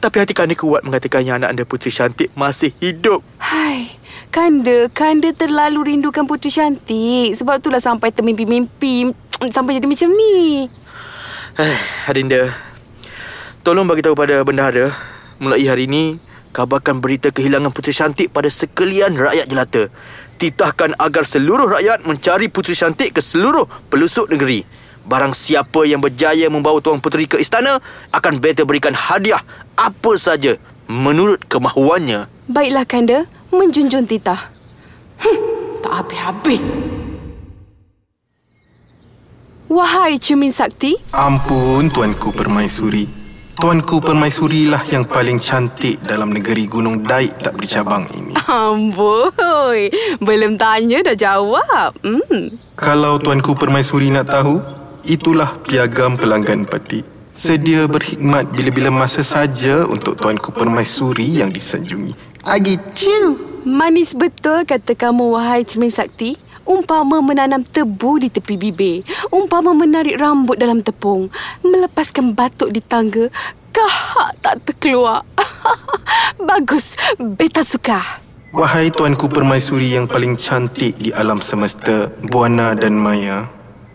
tapi hati Kanda kuat mengatakan yang anak anda Puteri Syantik masih hidup. Hai. Kanda, Kanda terlalu rindukan Puteri Syantik. Sebab itulah sampai termimpi-mimpi sampai jadi macam ni. Adinda, tolong bagi tahu pada bendahara, mulai hari ini kabarkan berita kehilangan Puteri Syantik pada sekalian rakyat jelata. Titahkan agar seluruh rakyat mencari Puteri Syantik ke seluruh pelusuk negeri. Barang siapa yang berjaya membawa Tuan Puteri ke istana akan beta berikan hadiah apa saja menurut kemahuannya. Baiklah Kanda, menjunjung titah. Hm, tak habis-habis. Wahai Cermin Sakti. Ampun Tuanku Permaisuri. Tuanku Permaisurilah yang paling cantik dalam negeri Gunung Daik tak bercabang ini. Amboi, belum tanya dah jawab. Hmm. Kalau Tuanku Permaisuri nak tahu, itulah piagam pelanggan peti. Sedia berkhidmat bila-bila masa saja untuk Tuanku Permaisuri yang disanjungi. Agicu. Manis betul kata kamu, wahai Cermin Sakti. Umpama menanam tebu di tepi bibir, umpama menarik rambut dalam tepung, melepaskan batuk di tangga, kahak tak terkeluar. Bagus, beta suka. Wahai Tuanku Permaisuri yang paling cantik di alam semesta, buana dan maya,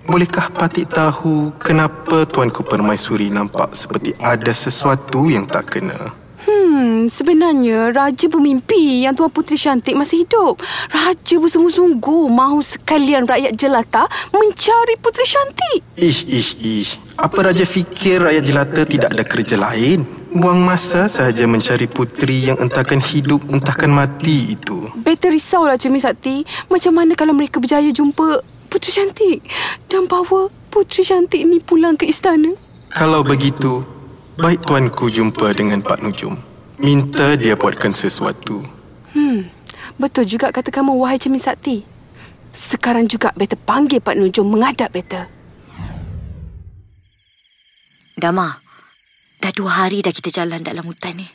bolehkah Patik tahu kenapa Tuanku Permaisuri nampak seperti ada sesuatu yang tak kena? Hmm, sebenarnya Raja bermimpi yang Tuan Puteri Syantik masih hidup. Raja bersungguh-sungguh mahu sekalian rakyat jelata mencari Puteri Syantik. Ish, ish, ish. Apa Raja fikir rakyat jelata tidak ada kerja lain? Buang masa sahaja mencari puteri yang entahkan hidup, entahkan mati itu. Better risaulah Cermin Sakti. Macam mana kalau mereka berjaya jumpa Puteri Syantik dan bawa Puteri Syantik ni pulang ke istana? Kalau begitu, baik Tuanku jumpa dengan Pak Nujum. Minta dia buatkan sesuatu. Hmm, betul juga kata kamu, wahai Cermin Sakti. Sekarang juga beta panggil Pak Nujum menghadap beta. Dama, dah dua hari dah kita jalan dalam hutan ni.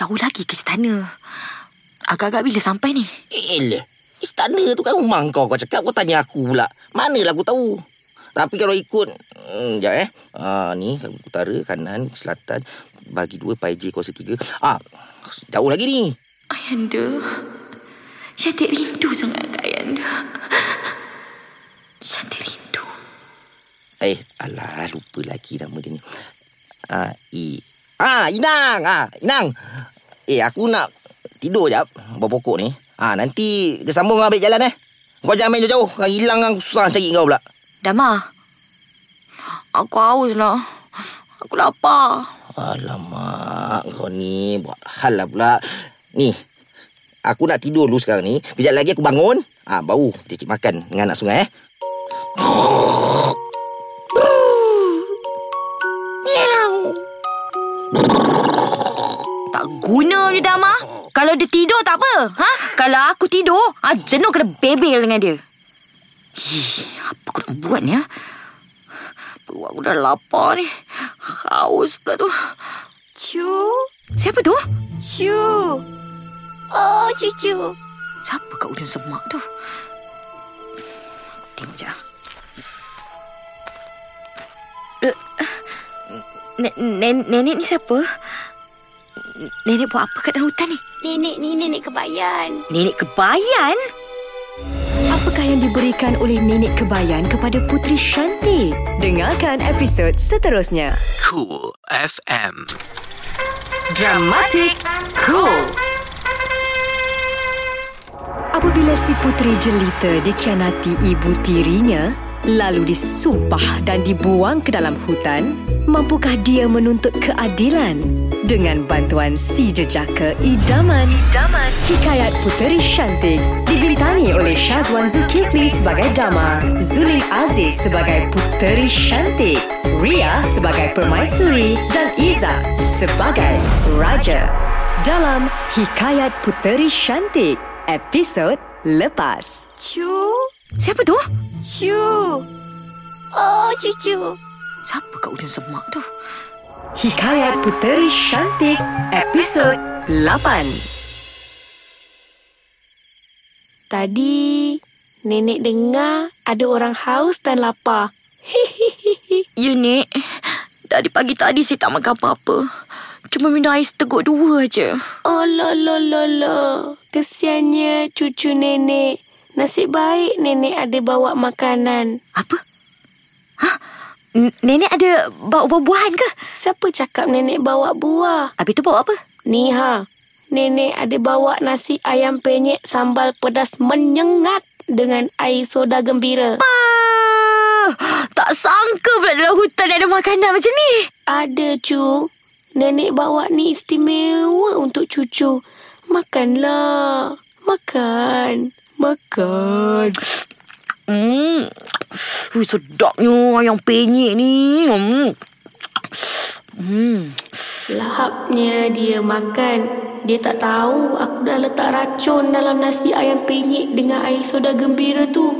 Jauh lagi ke istana. Agak-agak bila sampai ni? Eh, istana tu kan rumah kau. Kau cakap kau tanya aku pula. Manalah aku tahu. Tapi kalau ikut, hmm, sekejap eh. Ha, ni, utara, kanan, selatan. Bagi dua, pai J kuasa tiga. Ah, jauh lagi ni. Ayanda, Syantik rindu sangat kat Ayanda. Syantik rindu. Eh, alah, lupa lagi nama dia ni. Ah, I. Ah, Inang. Ah, Inang. Eh, aku nak tidur sekejap. Buat pokok ni. Ah, nanti kita sambung lah balik jalan eh. Kau jangan main jauh-jauh. Kau hilang kan susah cari kau pula. Dama, aku haus lah. Aku lapar. Alamak, kau ni buat hal lah pula. Ni, aku nak tidur dulu sekarang ni. Kejap lagi aku bangun. Ah, baru kita cik makan dengan anak sungai eh. Tak guna ni Dama. Kalau dia tidur tak apa. Ha? Kalau aku tidur, ah, jenuh kena bebel dengan dia. Hii, apa aku nak buat ni? Buat aku dah lapar ni. Haus pula tu. Cu. Siapa tu? Cu. Oh, cucu. Siapa kat ujung semak tu? Tengok sekejap. Nenek ni siapa? Nenek buat apa kat dalam hutan ni? Nenek ni Nenek Kebayan. Nenek Kebayan? Apakah yang diberikan oleh Nenek Kebayan kepada Puteri Syantik? Dengarkan episod seterusnya. Cool F M. Dramatikool. Apabila si puteri jelita dikhianati ibu tirinya, lalu disumpah dan dibuang ke dalam hutan, mampukah dia menuntut keadilan? Dengan bantuan si jejaka idaman. Idaman. Hikayat Puteri Syantik dibintangi oleh Syazwan Zulkifli sebagai Damar, Zulid Aziz sebagai Puteri Syantik, Ria sebagai Permaisuri dan Iza sebagai Raja. Dalam Hikayat Puteri Syantik, episod lepas. Cu? Siapa tu? Cu. Oh, cucu. Siapa kat ujung semak tu? Hikayat Puteri Syantik, episod lapan. Tadi nenek dengar ada orang haus dan lapar. Hihihi. Ya, Nek. Dari pagi tadi saya tak makan apa-apa. Cuma minum air seteguk dua je. Oh, lo, lo, lo, lo. Kesiannya cucu nenek. Nasib baik nenek ada bawa makanan. Apa? Hah? Nenek ada bawa buah-buahan ke? Siapa cakap nenek bawa buah? Habis tu bawa apa? Ni ha, nenek ada bawa nasi ayam penyet sambal pedas menyengat dengan air soda gembira. Bah, tak sangka pula dalam hutan ada makanan macam ni. Ada, cu. Nenek bawa ni istimewa untuk cucu. Makanlah. Makan. Makan. Hmm. Ui, sedapnya ayam penyet ni. Hmm. Hmm. Lahapnya dia makan. Dia tak tahu aku dah letak racun dalam nasi ayam penyet dengan air soda gembira tu.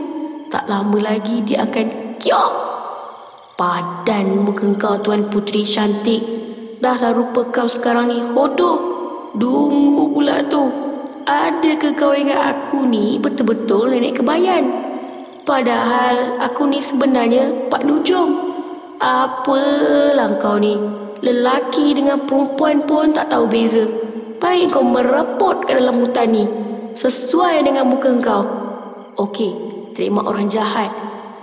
Tak lama lagi dia akan kiok. Padan muka kau, Tuan Puteri Syantik. Dahlah rupa kau sekarang ni hodoh. Dungu pula tu. Adakah kau ingat aku ni betul-betul Nenek Kebayan? Padahal aku ni sebenarnya Pak Nujum. Apalah kau ni. Lelaki dengan perempuan pun tak tahu beza. Baik kau merepot ke dalam hutan ni. Sesuai dengan muka kau. Okey, terima orang jahat.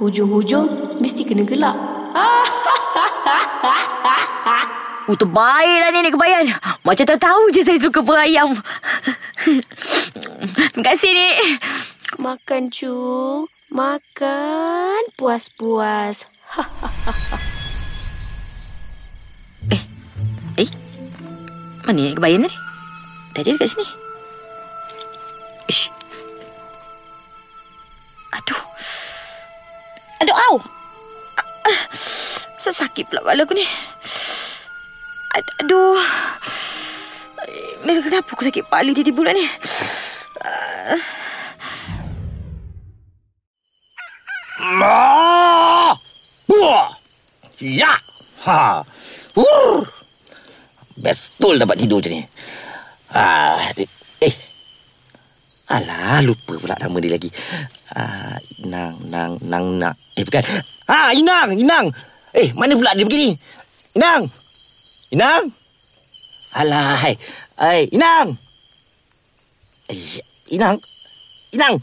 Hujung-hujung mesti kena gelap. Oh, terbaiklah Nenek Kebayan. Macam tak tahu je saya suka berayam. Terima kasih, Nek. Makan, cu. Makan puas-puas. Eh, eh, mana Nenek Kebayan tadi? Tadi dekat sini. Ish. Aduh. Aduh, au. Sakit pula kepala aku ni. Aduh. Kenapa aku sakit kepala tiba-tiba pula ni? Ma! Wah! Ya! Ha! Hur! Bestul dapat tidur macam ni. Ah, eh. Alah, lupa pula nama dia lagi. Ah, Inang, Nang, Nang, Nak. Eh, bukan. Ah, Inang, Inang. Eh, mana pula dia pergi ni? Inang! Inang? Alah, hai. Hai, Inang! Eh, Inang? Inang!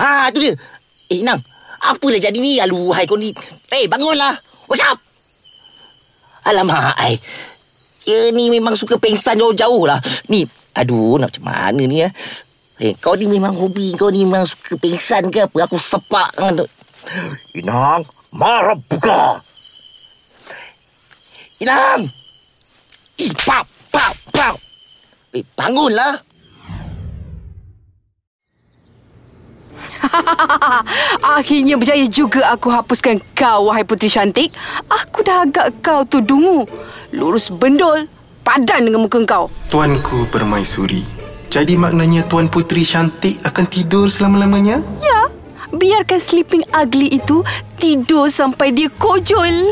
Ah, tu dia. Eh, Inang. Apalah jadi ni? Aluhai kau ni. Eh, hey, bangunlah. Wake up. Alamak, ai. Dia ni memang suka pengsan jauh-jauh lah. Ni, aduh, nak macam mana ni ya? Eh, kau ni memang hobi. Kau ni memang suka pengsan ke apa? Aku sepak dengan tu. Inang, marah buka. Inang. Ih, pap, pap, pap. Eh, bangunlah. Akhirnya berjaya juga aku hapuskan kau, wahai Puteri Syantik. Aku dah agak kau tu dungu, lurus bendol, padan dengan muka kau. Tuanku Permaisuri, jadi maknanya Tuan Puteri Syantik akan tidur selama-lamanya? Ya, biarkan sleeping ugly itu tidur sampai dia kojol.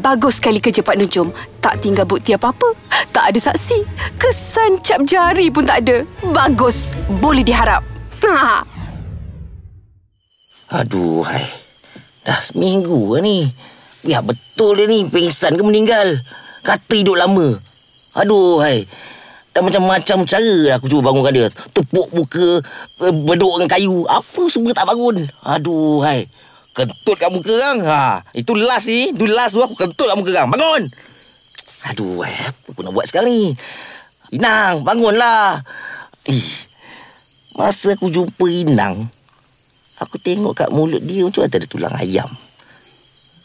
Bagus sekali kerja Pak Nujum. Tak tinggal bukti apa-apa. Tak ada saksi. Kesan cap jari pun tak ada. Bagus. Boleh diharap. Ha. Aduh, hai. Dah seminggu lah ni. Ya, betul dia ni. Pingsan ke meninggal. Kata hidup lama. Aduh, hai. Dah macam-macam cara aku cuba bangunkan dia. Tepuk muka, beduk dengan kayu. Apa semua tak bangun. Aduh, hai. Kentut kat muka orang. Ha, itu last ni. Itu last tu aku kentut kat muka orang. Bangun. Aduh, apa aku nak buat sekarang ni? Inang, bangunlah. Ih, Masa aku jumpa inang, aku tengok kat mulut dia macam ada tulang ayam.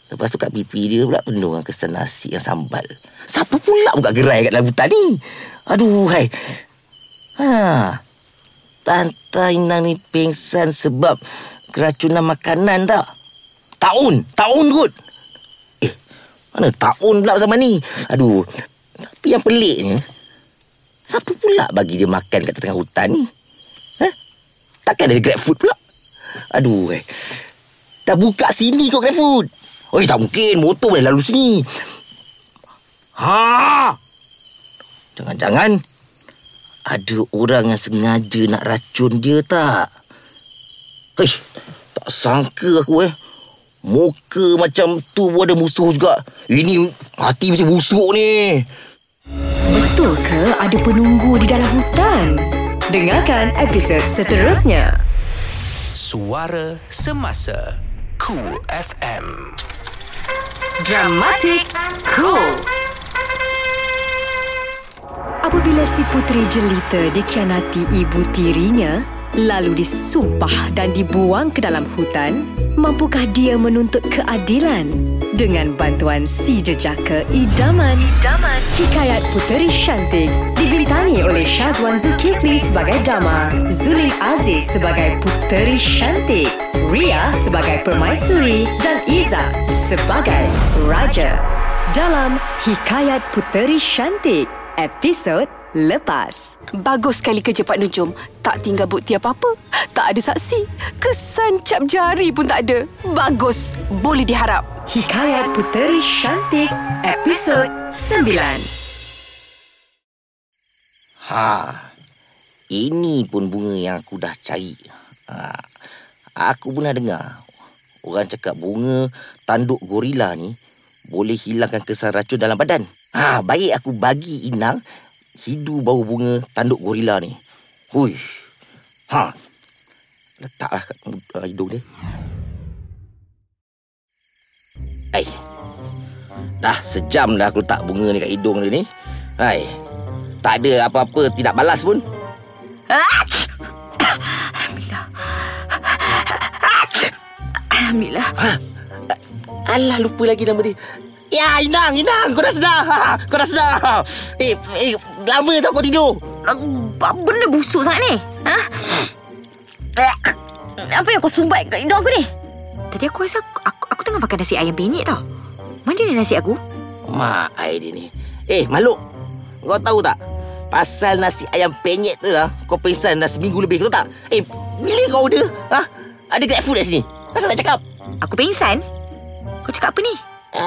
Lepas tu kat pipi dia pula penuh dengan kesan nasi yang sambal. Siapa pula buka gerai kat dalam hutan ni? Aduh, hai. Ha. Tante Inang ni pingsan sebab keracunan makanan tak? Taun, taun kot. Eh, mana taun pula zaman ni? Aduh. Tapi yang peliknya, siapa pula bagi dia makan kat tengah hutan ni? Ha? Takkan ada GrabFood pula? Aduh, hai. Dah buka sini kau GrabFood. Oi, tak mungkin. Motor boleh lalu sini. Ha! Jangan-jangan ada orang yang sengaja nak racun dia tak? Hei, tak sangka aku eh. Muka macam tu pun ada musuh juga. Ini hati mesti busuk ni. Betul ke ada penunggu di dalam hutan? Dengarkan episod seterusnya. Suara Semasa Cool F M. Dramatikool. Apabila si puteri jelita dikhianati ibu tirinya, lalu disumpah dan dibuang ke dalam hutan, mampukah dia menuntut keadilan? Dengan bantuan si jejaka idaman, idaman. Hikayat Puteri Syantik dibintangi oleh Syazwan Zulkifli sebagai Damar, Zulid Aziz sebagai Puteri Syantik, Ria sebagai Permaisuri dan Iza sebagai Raja. Dalam Hikayat Puteri Syantik, episod lepas. Bagus sekali kerja Pak Nujum. Tak tinggal bukti apa-apa. Tak ada saksi. Kesan cap jari pun tak ada. Bagus. Boleh diharap. Hikayat Puteri Syantik, episod sembilan. Ha, ini pun bunga yang aku dah cari. Ha. Aku pernah dengar orang cakap bunga tanduk gorila ni boleh hilangkan kesan racun dalam badan. Ha, baik aku bagi Inang hidu bau bunga tanduk gorila ni. Hui. Ha. Letaklah kat uh, hidung dia. Hai. Dah sejam dah aku letak bunga ni kat hidung dia ni. Hai. Tak ada apa-apa, tidak balas pun. Ach! Alhamdulillah. Ha? Alah, lupa lagi nama dia. Ya, Inang, Inang, kau dah sedar. Kau dah sedar. Eh, eh lama tak kau tidur. Benda busuk sangat ni. Ha? Apa yang kau sumbat kat hidung aku ni? Tadi aku rasa aku, aku, aku tengah makan nasi ayam penyet tau. Mana dia nasi aku? Mak air dia ni. Eh, makhluk. Kau tahu tak? Pasal nasi ayam penyet tu lah, kau pingsan dah seminggu lebih, kau tahu tak? Eh, bila kau order? Ha? Ada GrabFood kat sini. Kenapa tak cakap? Aku pingsan? Kau cakap apa ni?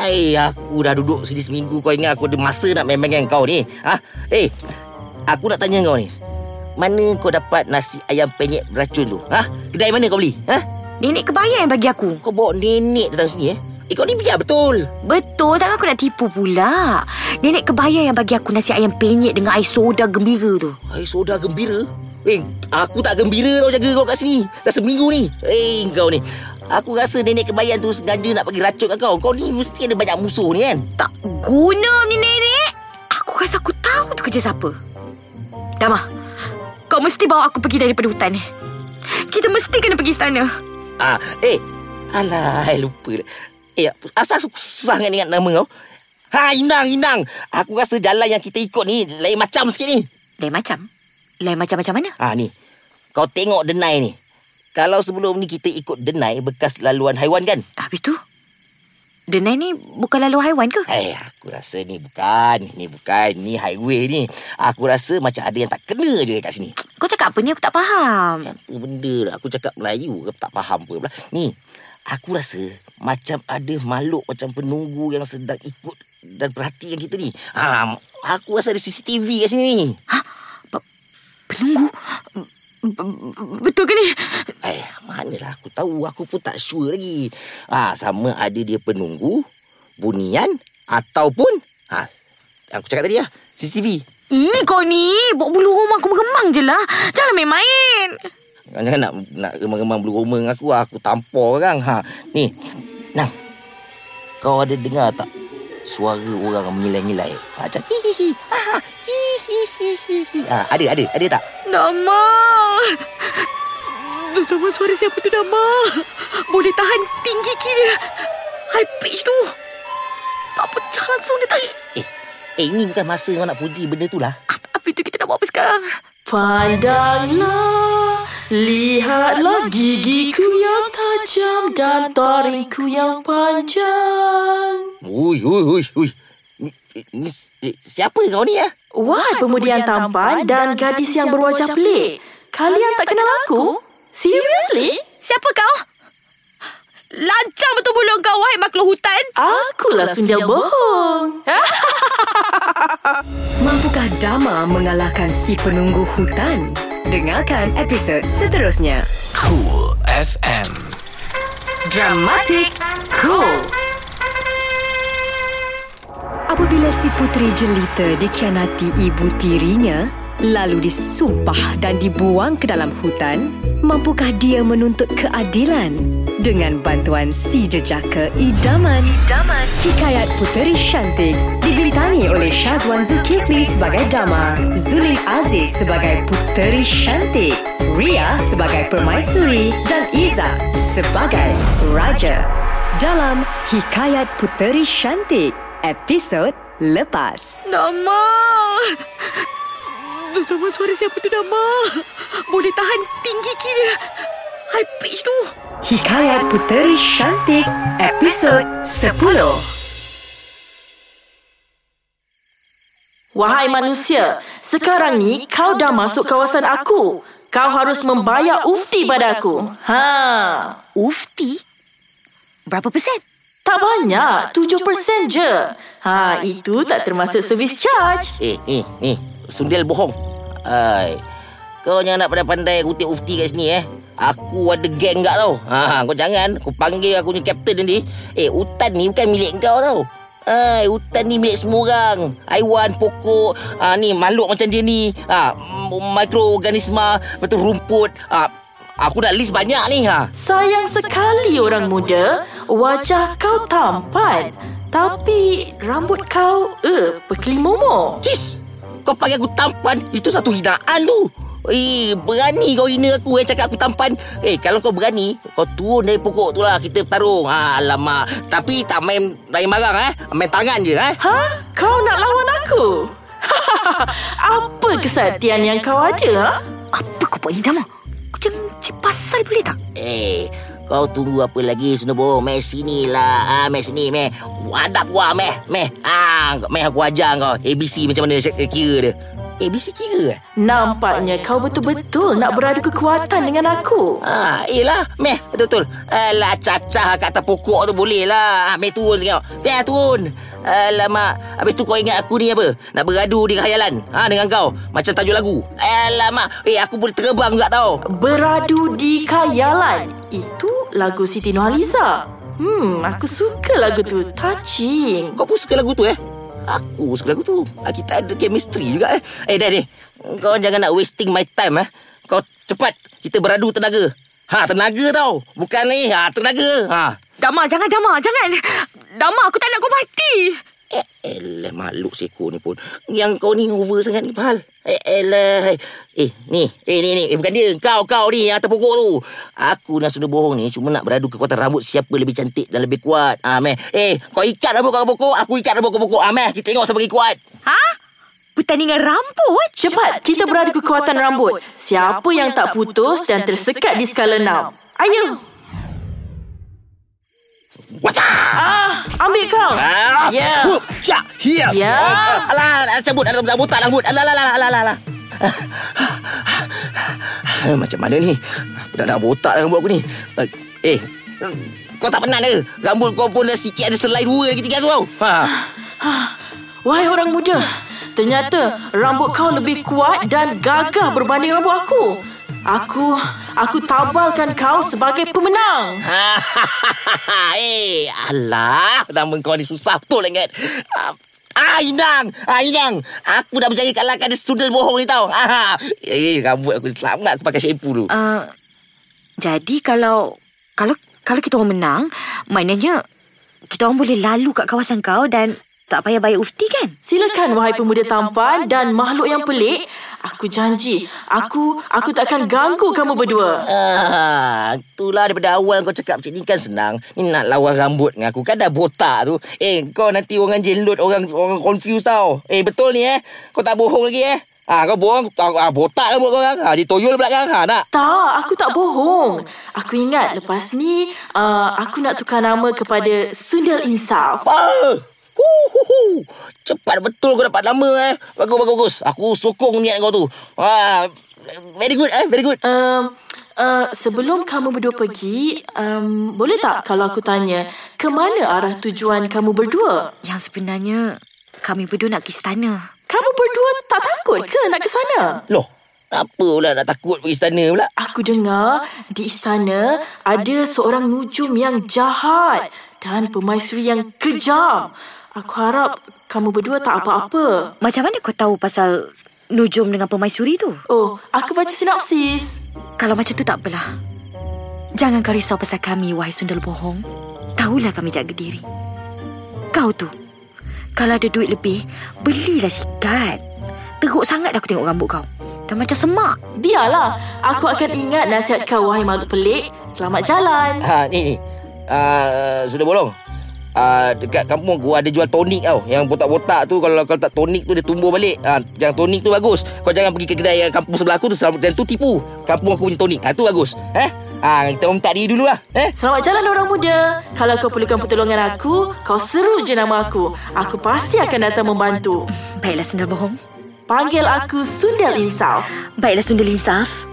Eh, aku dah duduk sini seminggu. Kau ingat aku ada masa nak main-main dengan kau ni? Ha? Eh, aku nak tanya kau ni. Mana kau dapat nasi ayam penyet beracun tu? Ha? Kedai mana kau beli? Ha? Nenek Kebayan yang bagi aku. Kau bawa nenek datang sini eh? Eh, kau ni biar betul. Betul, takkan aku nak tipu pula. Nenek Kebayan yang bagi aku nasi ayam penyet dengan air soda gembira tu. Air soda gembira? Eh, aku tak gembira tau jaga kau kat sini. Dah seminggu ni. Eh, kau ni. Aku rasa Nenek Kebayan tu sengaja nak bagi racun kat kau. Kau ni mesti ada banyak musuh ni kan? Tak guna ni nenek. Aku rasa aku tahu tu kerja siapa. Damar, kau mesti bawa aku pergi daripada hutan ni. Kita mesti kena pergi istana. Ah, eh, alah, lupa. Eh, asal susah sangat ingat nama kau? Ha, Inang, Inang. Aku rasa jalan yang kita ikut ni lain macam sikit ni. Lain macam? Lain macam-macam mana? Ah, ni. Kau tengok denai ni. Kalau sebelum ni kita ikut denai bekas laluan haiwan kan? Habis tu? Denai ni bukan laluan haiwan ke? Eh, aku rasa ni bukan. Ni bukan. Ni highway ni. Aku rasa macam ada yang tak kena je kat sini. Kau cakap apa ni? Aku tak faham. Apa benda lah. Aku cakap Melayu ke tak faham pun pula. Ni, aku rasa macam ada makhluk macam penunggu yang sedang ikut dan perhatikan kita ni. Ha, aku rasa ada C C T V kat sini ni. Ha? Penunggu? Betul ke ni? Eh, manalah aku tahu. Aku pun tak sure lagi. Ha, sama ada dia penunggu, bunian, ataupun ha, aku cakap tadi lah, C C T V. Ih, kau ni bawa bulu rumah aku meremang je lah. Jangan main-main. Jangan nak, nak remang-remang bulu rumah dengan aku. Aku tampar orang. Ha, ni, Nang, kau ada dengar tak suara orang yang menyilai-nyilai? Macam hihihi, ha, hihihi. Ah, ada, ada, ada tak? Dama. Dama, suara siapa tu Dama? Boleh tahan tinggi kira high pitch tu. Tak pecah langsung dia tarik. Eh, eh ini bukan masa kau nak puji benda tu lah. Apa, apa itu kita nak buat apa sekarang? Pandanglah, lihatlah gigiku yang tajam dan taringku yang panjang. Ui, ui, ui, ui. Ni, siapa kau ni ya? Wah, pemudian tampan dan gadis yang berwajah pelik. Kalian tak kenal aku? Seriously? Siapa kau? Lancang betul mulut kau, wahai makhluk hutan. Akulah Sundal Bohong. Mampukah Dama mengalahkan si penunggu hutan? Dengarkan episod seterusnya. Cool F M Dramatikool. Apabila si puteri jelita dikhianati ibu tirinya, lalu disumpah dan dibuang ke dalam hutan, mampukah dia menuntut keadilan? Dengan bantuan si jejaka idaman. Idaman. Hikayat Puteri Syantik dibintangi oleh Syazwan Zulkifli sebagai Dama, Zulid Aziz sebagai Puteri Syantik, Ria sebagai Permaisuri dan Iza sebagai Raja. Dalam Hikayat Puteri Syantik, episod lepas. Dama. Dama, suara siapa tu Dama? Boleh tahan tinggi kira high pitch tu. Hikayat Puteri Syantik, episod sepuluh. Wahai manusia, sekarang ni kau dah masuk kawasan aku. Kau harus membayar ufti pada aku. Ha, ufti? Berapa persen? Tak banyak, tujuh peratus je. Ha, itu tak termasuk servis charge. Eh, eh, eh. Sundal bohong. Hai. Kau jangan nak pandai-pandai kutip ufti kat sini eh. Aku ada geng tak tau. Ha, kau jangan. Kau panggil aku punya captain nanti. Eh, hutan ni bukan milik kau tau. Hai, hutan ni milik semua orang. Haiwan, pokok, ha, ni makhluk macam dia ni. Ha, mikroorganisma, betul rumput. Ha, aku nak list banyak ni ha. Sayang sekali orang muda, wajah kau tampan, tapi rambut kau eh berkelimomo. Cis, kau panggil aku tampan, itu satu hinaan tu. Eh, berani kau hina aku eh cakap aku tampan. Eh, kalau kau berani, kau turun dari pokok tu lah kita bertarung. Ha, alamak. Tapi tak main main marang eh, main tangan je eh. Ha? Kau nak lawan aku? Apa kesatian yang kau ada ha? Apa kau buat ni Dama? Cik pasal boleh tak? Eh, kau tunggu apa lagi Sundal Bohong? Meh sini lah. Ha, meh sini, meh. Adab gua, meh. Meh. Ha, meh aku ajar kau. A B C macam mana kira dia. A B C kira? Nampaknya kau betul-betul nak beradu kekuatan dengan aku. Ha, eh lah. Meh, betul-betul. Alah, cacah kat atas pokok tu boleh lah. Ha, meh turun tengok. Meh turun. Alamak. Habis tu kau ingat aku ni apa? Nak beradu di khayalan. Ha, dengan kau. Macam tajuk lagu. Alamak. Eh, aku boleh terbang juga tau. Beradu di khayalan. Itu lagu Siti Nurhaliza. Hmm, aku suka lagu tu. Touching. Kau pun suka lagu tu eh? Aku suka lagu tu. Kita ada chemistry juga eh. Eh, dah ni. Kau jangan nak wasting my time eh. Kau cepat. Kita beradu tenaga. Ha, tenaga tau. Bukan ni. Ha, tenaga. Ha. Dama, jangan Dama, jangan. Dama, aku tak nak kau mati. Eh, elah, makhluk seko ni pun. Yang kau ni over sangat ni, Pahal. Eh, elah. Eh, ni. Eh, ni, ni. Eh, bukan dia. Kau, kau ni yang atas pokok tu. Aku dan Sundal Bohong ni cuma nak beradu kekuatan rambut siapa lebih cantik dan lebih kuat. Ha, meh. Eh, kau ikat rambut kau ke pokok, aku ikat rambut kau ke pokok. Ha, meh. Kita tengok siapa lagi kuat. Ha? Pertandingan rambut? Cepat, kita, kita beradu kekuatan rambut. rambut. Siapa yang tak putus dan tersekat di skala enam. Ayo. Wacah! Ah, ambil kau. Ah, ya. Yeah. Cak, here. Ya. Yeah. Alah, nak cabut, nak cabut tak rambut. Alah, alah, alah, alah, alah. Macam mana ni? Aku dah nak botak dah rambut aku ni. Eh, kau tak penat ke? Rambut kau pun dah sikit ada selai dua lagi tiga tu tau. Ha. Wahai orang muda, ternyata rambut kau lebih kuat dan gagah berbanding rambut aku. Aku, aku tabalkan kau sebagai pemenang. Eh, alah. Nama kau ni susah betul ingat. Ah, Inang. Ah, Inang. Aku dah berjaya kalahkan dia Sundal Bohong ni tau. Eh, rambut aku selamat. Aku pakai shampoo dulu. Uh, jadi kalau, kalau kalau kita orang menang, maknanya kita orang boleh lalu kat kawasan kau dan Tak payah bayar ufti kan? Silakan wahai pemuda tampan dan makhluk yang pelik. Aku janji, aku aku takkan ganggu kamu berdua. Ah, itulah daripada awal kau cakap macam ni kan senang. Ni nak lawan rambut dengan aku kan dah botak tu. Eh, kau nanti orang jelut, orang orang confuse tau. Eh, betul ni eh. Kau tak bohong lagi eh. Ah, kau bohong, ah, botak rambut kau kan. Ah, dia toyol belakang ah, nak. Tak, aku tak bohong. Aku ingat lepas ni uh, aku nak tukar nama kepada Sundal Insaf. Ah! Uhuhu. Cepat betul kau dapat nama eh. Bagus, bagus, bagus. Aku sokong niat kau tu. Wah, very good eh, very good. Um, uh, sebelum kamu berdua pergi, um, boleh tak kalau aku tanya, ke mana arah tujuan kamu berdua? Yang sebenarnya, kami berdua nak pergi istana. Kamu berdua tak takut ke nak ke sana? Loh, apa pula nak takut pergi istana pula? Aku dengar di istana ada seorang Nujum yang jahat dan pemaisuri yang kejam. Aku harap kamu berdua tak apa-apa. Macam mana kau tahu pasal Nujum dengan pemaisuri tu? Oh, aku baca sinopsis. Kalau macam tu tak apalah. Jangan kau risau pasal kami, wahai Sundal Bohong. Tahulah kami jaga diri. Kau tu, kalau ada duit lebih, belilah sikat. Teruk sangat aku tengok rambut kau. Dah macam semak. Biarlah. Aku akan ingat nasihat kau, wahai makhluk pelik. Selamat jalan. Ha, ni, ni. Uh, Sundal Bolong. Uh, dekat kampung gua ada jual tonik tau. Yang botak-botak tu, kalau kau tak tonik tu dia tumbuh balik. uh, Yang tonik tu bagus. Kau jangan pergi ke kedai yang kampung sebelah aku tu. Dan tu tipu. Kampung aku punya tonik, ha, tu bagus. Eh? Ha, kita minta diri dulu lah eh? Selamat jalan orang muda. Kalau kau perlukan pertolongan aku, kau seru je nama aku. Aku pasti akan datang membantu. Baiklah Sundal Bohong. Panggil aku Sundal Insaf. Baiklah Sundal Insaf.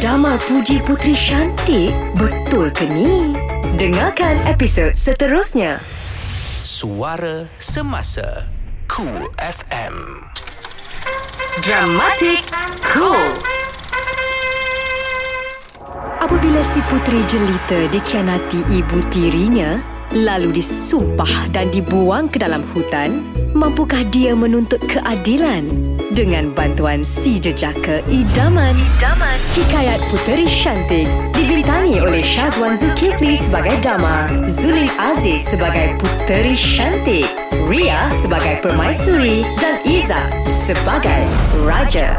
Drama Puji Puteri Syantik, betul ke ni? Dengarkan episod seterusnya. Suara Semasa Cool F M. Dramatikool. Apabila si puteri jelita dikhianati ibu tirinya, lalu disumpah dan dibuang ke dalam hutan, mampukah dia menuntut keadilan? Dengan bantuan si jejaka idaman, idaman. Hikayat Puteri Syantik digeritani oleh Syazwan Zulkifli sebagai Damar, Zulid Aziz sebagai Puteri Syantik, Ria sebagai permaisuri dan Iza sebagai raja.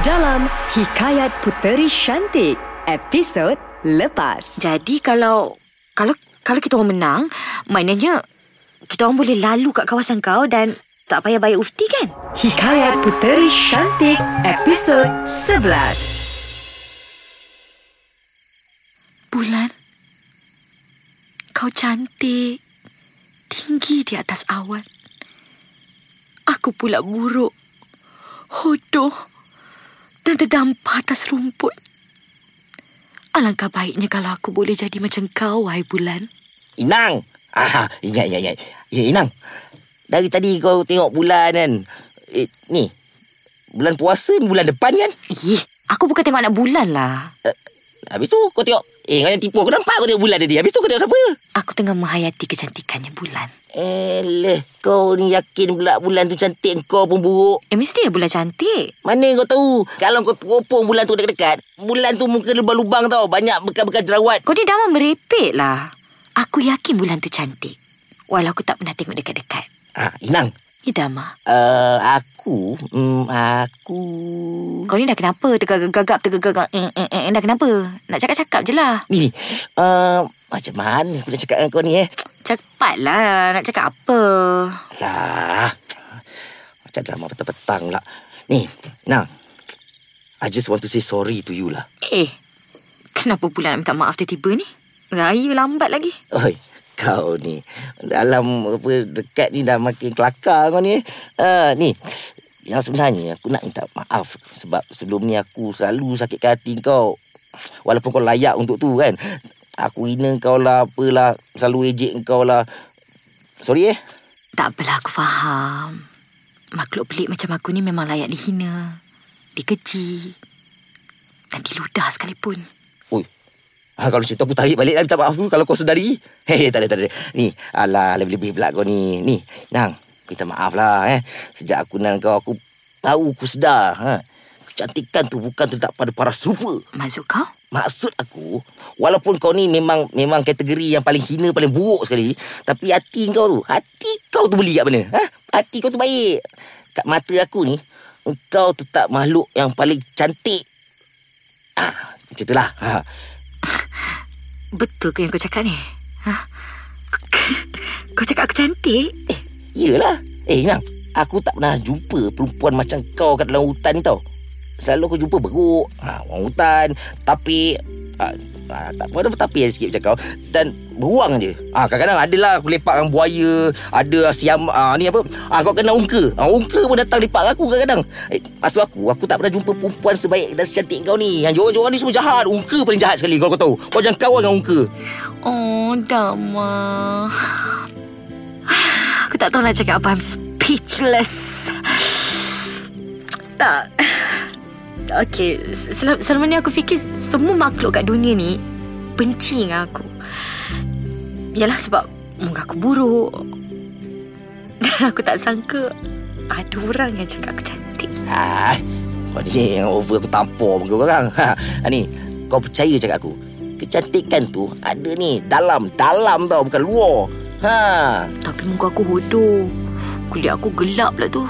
Dalam Hikayat Puteri Syantik, episod lepas. Jadi kalau kalau kalau kita orang menang, maknanya kita orang boleh lalu kat kawasan kau dan tak payah bayar ufti kan? Hikayat Puteri Syantik, episod sebelas. Bulan, kau cantik, tinggi di atas awan. Aku pula buruk, hodoh dan terdampar atas rumput. Alangkah baiknya kalau aku boleh jadi macam kau, wahai bulan. Inang! Ah, ingat, ingat, ingat. Ya, Inang. Dari tadi kau tengok bulan kan. Eh, ni. Bulan puasa bulan depan kan? Eh, aku bukan tengok anak bulan lah. Uh, habis tu kau tengok. Eh, kau yang tipu. Aku nampak kau tengok bulan tadi. Habis tu kau tengok siapa? Aku tengah menghayati kecantikannya bulan. Eh, leh. Kau ni yakin pula bulan tu cantik, kau pun buruk. Eh, mesti bulan cantik. Mana kau tahu? Kalau kau teropong bulan tu dekat-dekat, bulan tu muka lubang-lubang tau. Banyak bekas-bekas jerawat. Kau ni dah merepek lah. Aku yakin bulan tu cantik. Walau aku tak pernah tengok dekat-dekat. Ah, Inang. Idama. Uh, aku, um, aku. Kau ni dah kenapa? Tergagap-gagap, tergagap. Eh, eh, eh, dah kenapa? Nak cakap-cakap je lah. Ni, uh, macam mana aku nak cakap dengan kau ni eh? Cepatlah, nak cakap apa? Alah, macam drama petang-petang lah. Ni, Inang. I just want to say sorry to you lah. Eh, kenapa pula nak minta maaf tiba-tiba ni? Raya lambat lagi. Oi. Kau ni dalam apa dekat ni dah makin kelakar kau ni. Uh, ni yang sebenarnya aku nak minta maaf sebab sebelum ni aku selalu sakitkan hati kau. Walaupun kau layak untuk tu kan. Aku hina kau lah, apalah, selalu ejek kau lah. Sorry eh. Tak apalah, aku faham. Makhluk pelik macam aku ni memang layak dihina, dikeji dan diludah sekalipun. Oi. Ha, kalau cerita aku tarik balik lah, minta maaf kalau kau sedari. Hei, tak ada, tak ada. Ni, alah, lebih-lebih pula kau ni. Ni, Nang, minta maaf lah eh. Sejak aku kenal kau, aku tahu, aku sedar. Ha? Kecantikan tu bukan terletak pada paras rupa. Maksud kau? Maksud aku, walaupun kau ni memang memang kategori yang paling hina, paling buruk sekali, tapi hati kau tu, hati kau tu beli kat mana? Ha? Hati kau tu baik. Kat mata aku ni, kau tetap makhluk yang paling cantik. Ah, ha, macam itulah. Ha. Betul ke yang kau cakap ni? Ha? Kau cakap aku cantik? Eh, iyalah. Eh, Inang, aku tak pernah jumpa perempuan macam kau kat dalam hutan ni tau. Selalu aku jumpa beruk, ha, orang hutan, tapik, ha, ha, tak apa ada tapik sikit macam kau, dan beruang je. Ha, kadang-kadang adalah aku lepak dengan buaya, ada siam, ha, ni apa, ha, kau kena ungka, ha, ungka pun datang lepak dengan aku kadang-kadang. Eh, maksud aku, aku tak pernah jumpa perempuan sebaik dan secantik kau ni. Yang jorang-jorang ni semua jahat, ungka paling jahat sekali kalau kau tahu. Kau jangan kawan dengan ungka. Oh, Dama, aku tak tahu nak cakap apa, I'm speechless. Tak. Okey, selama, selama ni aku fikir semua makhluk kat dunia ni benci dengan aku. Yalah, sebab muka aku buruk. Dan aku tak sangka ada orang yang cakap aku cantik. Ah, kau ni yang over, aku tampar muka orang. Ha, ni, kau percaya cakap aku. Kecantikan tu ada ni, dalam, dalam tau, bukan luar. Ha. Tapi muka aku hodoh. Kulit aku gelap lah tu.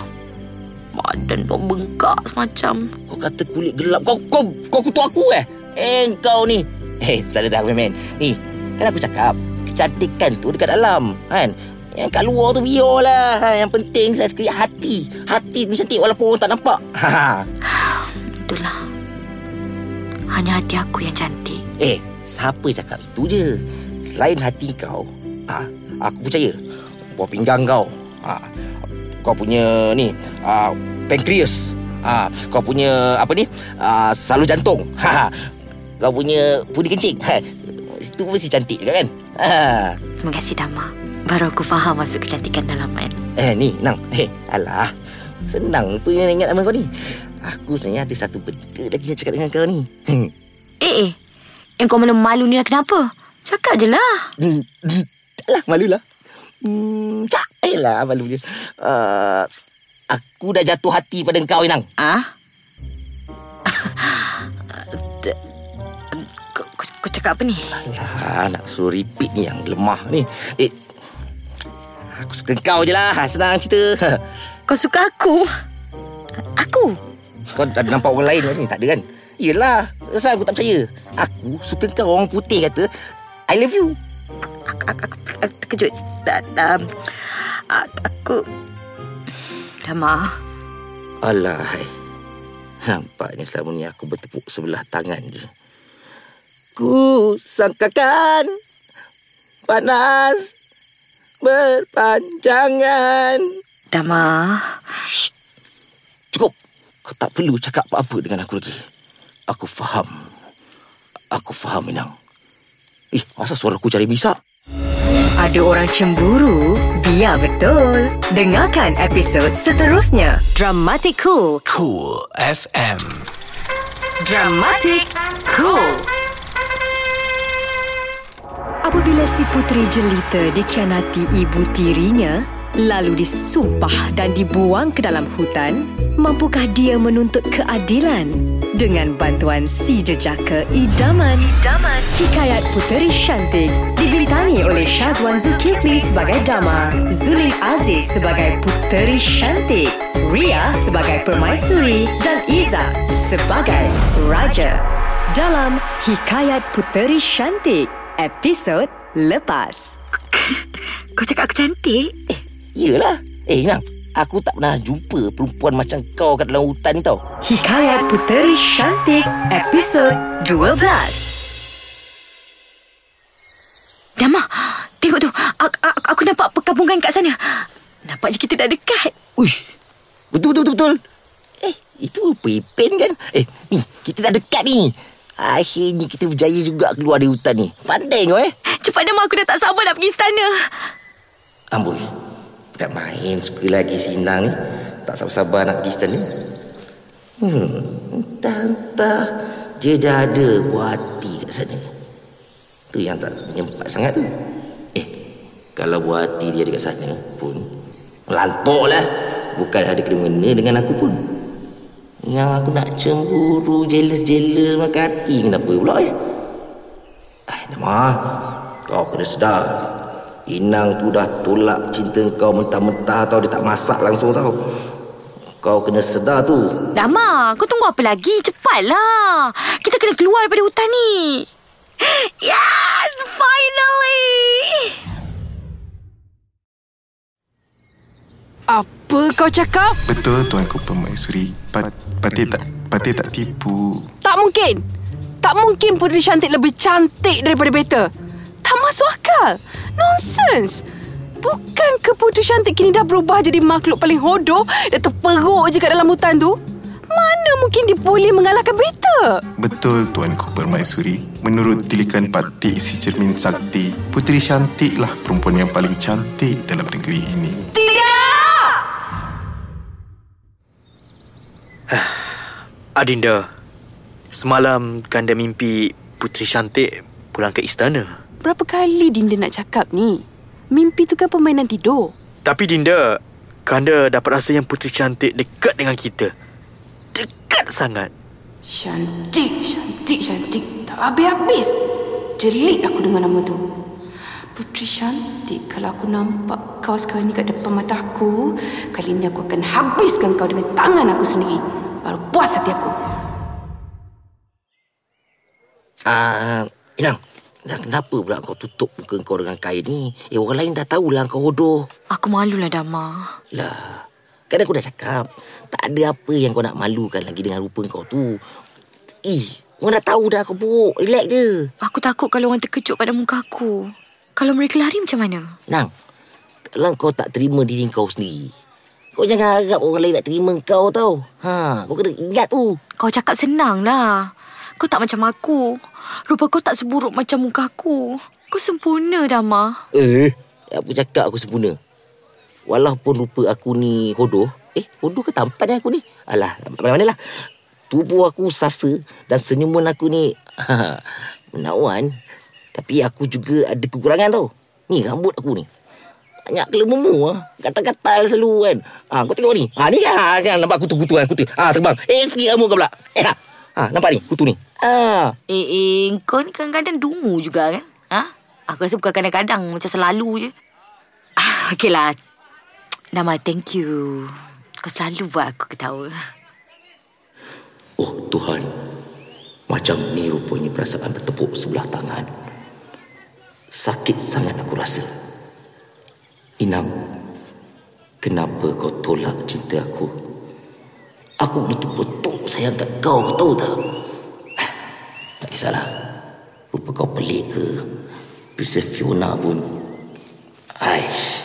Badan kau bengkak semacam. Kau kata kulit gelap. Kau kau kau kutuk aku eh? Eh, kau ni. Eh, tak ada dah main-main. Ni, kan aku cakap, kecantikan tu dekat dalam, kan? Yang kat luar tu biarlah. Ha, yang penting saya sekali hati. Hati tu cantik walaupun orang tak nampak. Ha. Itulah. Hanya hati aku yang cantik. Eh, siapa cakap itu je? Selain hati kau, ha, aku percaya buah pinggang kau. Ha. Kau punya ni uh, pankreas, uh, kau punya apa ni uh, salur jantung, kau punya pundi kencing, itu mesti cantik juga kan. Terima kasih Dama. Baru aku faham maksud kecantikan dalaman. Eh ni Nang, eh alah, senang tu yang ingat nama kau ni. Aku sebenarnya ada satu benda lagi nak cakap dengan kau ni. Eh eh, yang kau malu-malu ni kenapa? Cakap je lah. Alah, malulah. Hmm, tak, ayolah malu je. uh, Aku dah jatuh hati pada kau, Inang. Ah? D- kau, kau, kau cakap apa ni? Alah, nak suruh repeat ni yang lemah ni. Eh, aku suka kau je lah, senang cerita. Kau suka aku? Aku? Kau ada nampak orang lain kat sini? Tak ada kan? Yelah, asal aku tak percaya. Aku suka kau, orang putih kata I love you. Aku, aku, aku, aku terkejut. Um, aku Dama. Alahai, nampaknya selama ni aku bertepuk sebelah tangan je. Ku sangkakan panas berpanjangan. Dama, shh. Cukup. Kau tak perlu cakap apa-apa dengan aku lagi. Aku faham. Aku faham, Inang. Eh, masa suara aku cari misak? Ada orang cemburu? Biar betul. Dengarkan episod seterusnya. Dramatikool. Cool F M. Dramatikool. Apabila si puteri jelita dikhianati ibu tirinya, lalu disumpah dan dibuang ke dalam hutan, mampukah dia menuntut keadilan? Dengan bantuan si jejaka idaman, idaman. Hikayat Puteri Syantik digeritani oleh Syazwan Zulkifli sebagai Dama, Zulid Aziz sebagai Puteri Syantik, Ria sebagai Permaisuri dan Iza sebagai Raja. Dalam Hikayat Puteri Syantik, episod lepas. Kau cakap aku cantik? Eh, iyalah. Eh, Inang, aku tak pernah jumpa perempuan macam kau kat dalam hutan ni tau. Hikayat Puteri Syantik, episod dua belas. Dama, tengok tu. Aku, aku, aku nampak perkampungan kat sana. Nampak je kita dah dekat. Uish, betul, betul, betul, betul. Eh, itu pepin kan? Eh, ni, kita dah dekat ni. Akhirnya kita berjaya juga keluar dari hutan ni. Pandai kau eh. Cepat Dama, aku dah tak sabar nak pergi istana. Amboi, tak main suka lagi si Inang ni. Tak sabar-sabar nak pergi istana. Hmm, entah-entah dia dah ada buah hati kat sana. Tu yang tak menyempat sangat tu. Eh, kalau buah hati dia dekat sana pun, melantok lah. Bukan ada kena-mengena dengan aku pun. Yang aku nak cemburu, jealous-jealous makan hati. Kenapa pula eh? Ah, Damah, kau kena sedar. Inang tu dah tolak cinta kau mentah-mentah tau. Dia tak masak langsung tau. Kau kena sedar tu. Damah, kau tunggu apa lagi? Cepatlah. Kita kena keluar daripada hutan ni. Yes, finally. Apa kau cakap? Betul Tuanku Permaisuri. Pat, Patih tak Patih tak tipu. Tak mungkin. Tak mungkin Puteri Syantik lebih cantik daripada Beta. Tak masuk akal. Nonsense. Bukan ke Puteri Syantik kini dah berubah jadi makhluk paling hodoh dan terperuk je kat dalam hutan tu? Mana mungkin dia boleh mengalahkan Beta? Betul Tuanku Permaisuri. Menurut tilikan Patih si Cermin Sakti, Puteri Syantik lah perempuan yang paling cantik dalam negeri ini. Adinda, semalam Kanda mimpi Puteri Syantik pulang ke istana. Berapa kali Dinda nak cakap ni? Mimpi tu kan permainan tidur. Tapi Dinda, Kanda dapat rasa yang Puteri Syantik dekat dengan kita. Dekat sangat. Syantik, Syantik, Syantik. Tak habis-habis. Jelit aku dengar nama tu. Puteri Syantik, kalau aku nampak kau sekarang ni kat depan mata aku, kali ni aku akan habiskan kau dengan tangan aku sendiri. Baru puas hati aku. Ah, uh, Inang, dah kenapa pula kau tutup muka kau dengan kain ni? Eh, orang lain dah tahulah kau hodoh. Aku malulah, Damar. Lah, kan aku dah cakap. Tak ada apa yang kau nak malukan lagi dengan rupa kau tu. Ih, orang dah tahu dah kau buruk. Relax je. Aku takut kalau orang terkejut pada muka aku. Kalau mereka lari macam mana? Inang, kalau kau tak terima diri kau sendiri, kau jangan harap orang lain nak terima kau tau. Ha, kau kena ingat tu. Kau cakap senang lah. Kau tak macam aku. Rupa kau tak seburuk macam muka aku. Kau sempurna, Damar. Eh, apa cakap aku sempurna? Walaupun rupa aku ni hodoh. Eh, hodoh ke tampan aku ni? Alah, mana-mana lah. Tubuh aku sasa dan senyuman aku ni ha, menawan. Tapi aku juga ada kekurangan tau. Ni rambut aku ni. Banyak kelemamu ah. Gatal-gatal selalu kan. Ah, kau tengok ni. Ah, ni kan ah, nampak kutu-kutu kan, kutu. Ah, terbang. Eh, kiri kamu kau pula. Eh, ah. ah, nampak ni kutu ni. Ah. Eh, eh, kau ni kadang-kadang dungu juga kan? Ha? Aku rasa bukan kadang-kadang, macam selalu je. Ah, okeylah. Nama, thank you. Kau selalu buat aku ketawa. Oh, Tuhan. Macam ni rupanya perasaan bertepuk sebelah tangan. Sakit sangat aku rasa. Inang, kenapa kau tolak cinta aku? Aku betul-betul sayang kat kau, kau tahu tak? Tak kisahlah. Rupa kau pelik ke? Princess Fiona pun. Aish.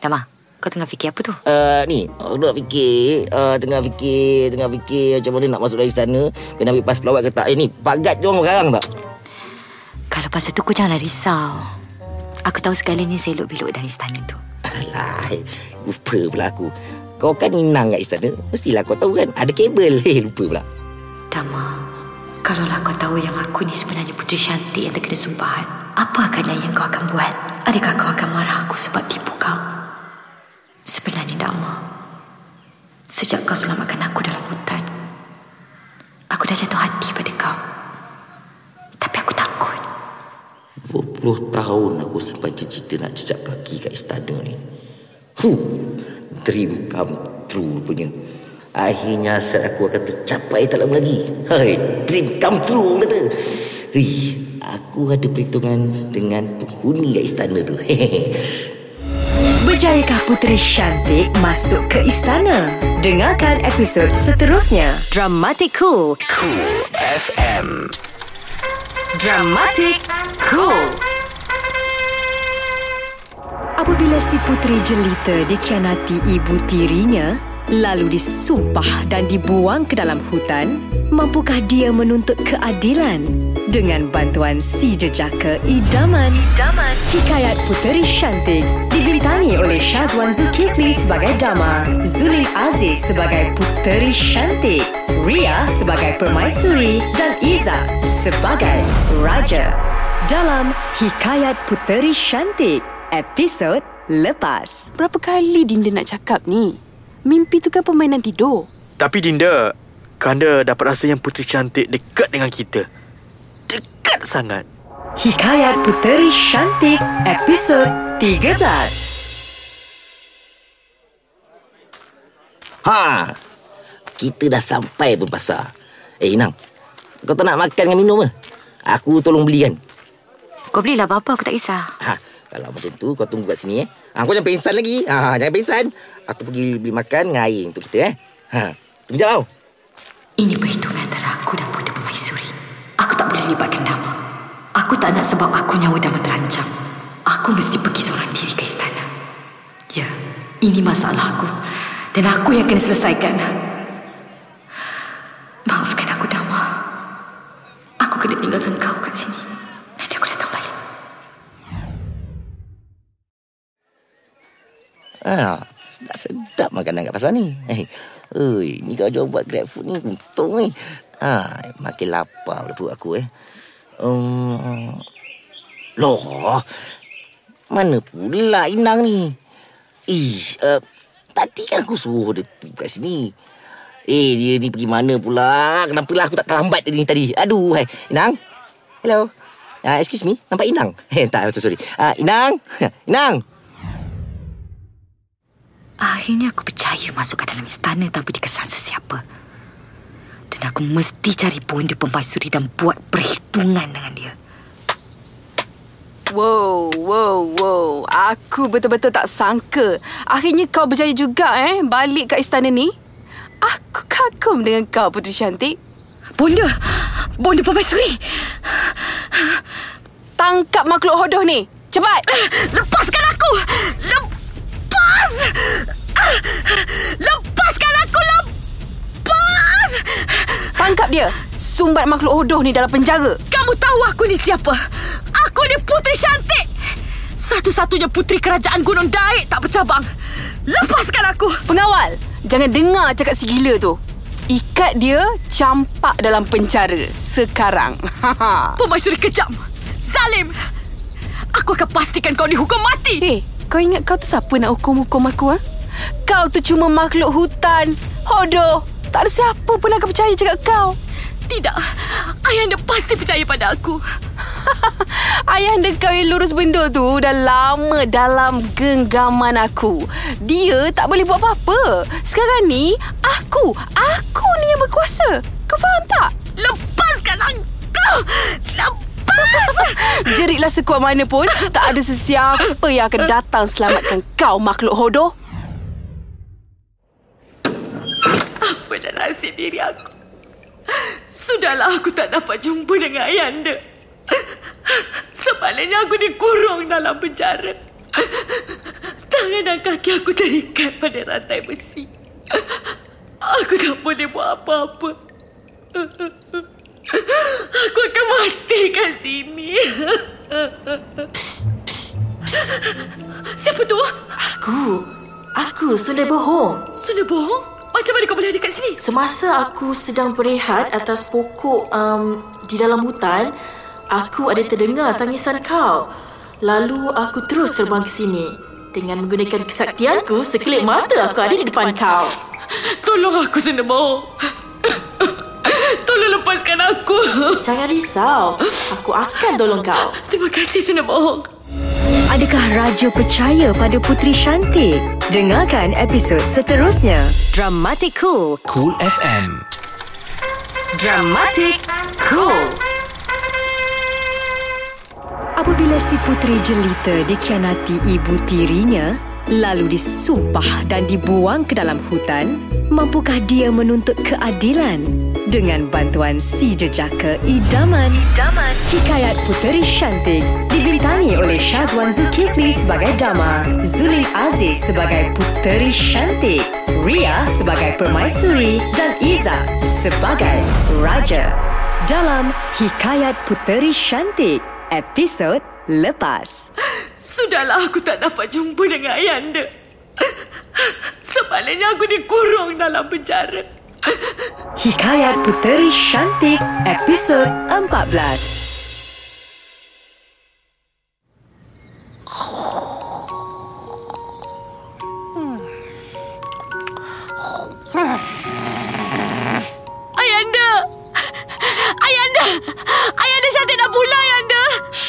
Damar, kau tengah fikir apa tu? Uh, ni, aku nak fikir. Uh, tengah fikir, tengah fikir macam mana nak masuk dari sana. Kena ambil pas pelawat ke tak? Eh ni, pagat je orang sekarang tak? Kalau pasal tu, kau janganlah risau. Aku tahu segalanya selok-belok dari istana tu. Alah, lupa pula aku. Kau kan inang kat istana. Mestilah kau tahu kan. Ada kabel. Hei, lupa pula. Damar, kalaulah kau tahu yang aku ni sebenarnya Puteri Syantik yang terkena sumpahan, apa agaknya yang kau akan buat? Adakah kau akan marah aku sebab tipu kau? Sebenarnya Damar, sejak kau selamatkan aku dalam hutan, aku dah jatuh hati pada kau. Tapi aku takut. dua puluh tahun aku simpan cita-cita nak jejak kaki kat istana ni. Huh, dream come true punya. Akhirnya hasrat aku akan tercapai tak lama lagi. Hai, dream come true orang kata. Hei, aku ada perhitungan dengan penghuni kat istana tu. Berjayakah Puteri Syantik masuk ke istana? Dengarkan episod seterusnya. Dramatikool Cool F M. Dramatikool. Apabila si puteri jelita dikhianati ibu tirinya, lalu disumpah dan dibuang ke dalam hutan, mampukah dia menuntut keadilan? Dengan bantuan si jejaka idaman, idaman. Hikayat Puteri Syantik dibintangi oleh Syazwan Zulkifli sebagai Damar, Zulid Aziz sebagai Puteri Syantik, Ria sebagai Permaisuri dan Iza sebagai Raja. Dalam Hikayat Puteri Syantik, episod lepas. Berapa kali Dinda nak cakap ni? Mimpi tu kan permainan tidur. Tapi Dinda, Kanda dapat rasa yang Puteri Syantik dekat dengan kita. Dekat sangat. Hikayat Puteri Syantik episod tiga belas. Ha. Kita dah sampai pun pasar. Eh Inang, kau tak nak makan dengan minum ke? Aku tolong beli kan. Kau belilah apa-apa, aku tak kisah. Ha. Kalau macam tu kau tunggu kat sini eh. Ha, kau jangan pengsan lagi. Ha, jangan pengsan. Aku pergi beli makan dengan air untuk kita eh. Ha. Tunggu jap kau. Ini perhitungan antara aku dan Bunda Permaisuri. Aku tak boleh libat gendam. Aku tak nak sebab aku nyawa Dama terancam. Aku mesti pergi seorang diri ke istana. Ya, ini masalah aku dan aku yang kena selesaikan. Maafkan aku Dama. Aku kena tinggalkan kau kat sini. Nanti aku datang balik. Ah, sedap makanan kat pasar ni. Eh. Oi, ni kau jauh buat grab food ni untung ni. Ha, makin lapar pula perut aku eh. Um, loh. Mana pula Inang ni? Ish, uh, tadi kan aku suruh dia tu kat sini. Eh, dia ni pergi mana pula? Kenapalah aku tak terlambat dia ni tadi? Aduh, hai. Inang. Hello. Uh, excuse me, nampak Inang? Eh, tak, sorry. Uh, Inang. Inang. Akhirnya aku percaya masuk ke dalam istana tanpa dikesan sesiapa. Dan aku mesti cari Bonda Permaisuri dan buat perhitungan dengan dia. Wow, wow, wow. Aku betul-betul tak sangka. Akhirnya kau berjaya juga eh balik kat istana ni. Aku kagum dengan kau, Puteri Syantik. Bonda! Bonda Permaisuri! Tangkap makhluk hodoh ni. Cepat! Lepaskan aku! Lepaskan! Lepaskan aku! Lepas! Tangkap dia! Sumbat makhluk hodoh ni dalam penjara. Kamu tahu aku ni siapa? Aku ni Puteri Syantik, satu-satunya puteri kerajaan Gunung Daik tak bercabang. Lepaskan aku! Pengawal, jangan dengar cakap si gila tu. Ikat dia, campak dalam penjara sekarang. Permaisuri kejam, zalim. Aku akan pastikan kau dihukum mati. Hei, kau ingat kau tu siapa nak hukum-hukum aku? Ha? Kau tu cuma makhluk hutan, hodoh. Tak ada siapa pun akan percaya cakap kau. Tidak, ayahanda pasti percaya pada aku. Ayahanda kau yang lurus benda tu dah lama dalam genggaman aku. Dia tak boleh buat apa-apa. Sekarang ni, aku, aku ni yang berkuasa. Kau faham tak? Lepaskan aku! Lepaskan! Jeritlah sekuat mana pun, tak ada sesiapa yang akan datang selamatkan kau, makhluk hodoh. Apalah nasib diri aku. Sudahlah aku tak dapat jumpa dengan ayahanda. Sebaliknya aku dikurung dalam penjara. Tangan dan kaki aku terikat pada rantai besi. Aku tak boleh buat apa-apa. Aku akan mati kat sini. Psst, psst, psst. Siapa tu? Aku. Aku, Sundal Bohong. Sundal Bohong? Macam mana kau boleh ada kat sini? Semasa aku sedang berehat atas pokok um, di dalam hutan, aku ada terdengar tangisan kau. Lalu aku terus terbang ke sini. Dengan menggunakan kesaktianku, sekelip mata aku ada di depan kau. Tolong aku, Sundal Bohong. Tolong lepaskan aku. Jangan risau, aku akan tolong kau. Terima kasih, Sundal Bohong. Adakah Raja percaya pada Puteri Syantik? Dengarkan episod seterusnya. Dramatikool Cool F M. Dramatikool. Apabila si puteri jelita dikhianati ibu tirinya, lalu disumpah dan dibuang ke dalam hutan, mampukah dia menuntut keadilan? Dengan bantuan si jejaka idaman, idaman. Hikayat Puteri Syantik dibintangi oleh Syazwan Zulkifli sebagai Damar, Zulid Aziz sebagai Puteri Syantik, Ria sebagai Permaisuri dan Iza sebagai Raja. Dalam Hikayat Puteri Syantik episod lepas. Sudahlah aku tak dapat jumpa dengan ayahanda. Sebaliknya aku dikurung dalam penjara. Hikayat Puteri Syantik episod empat belas.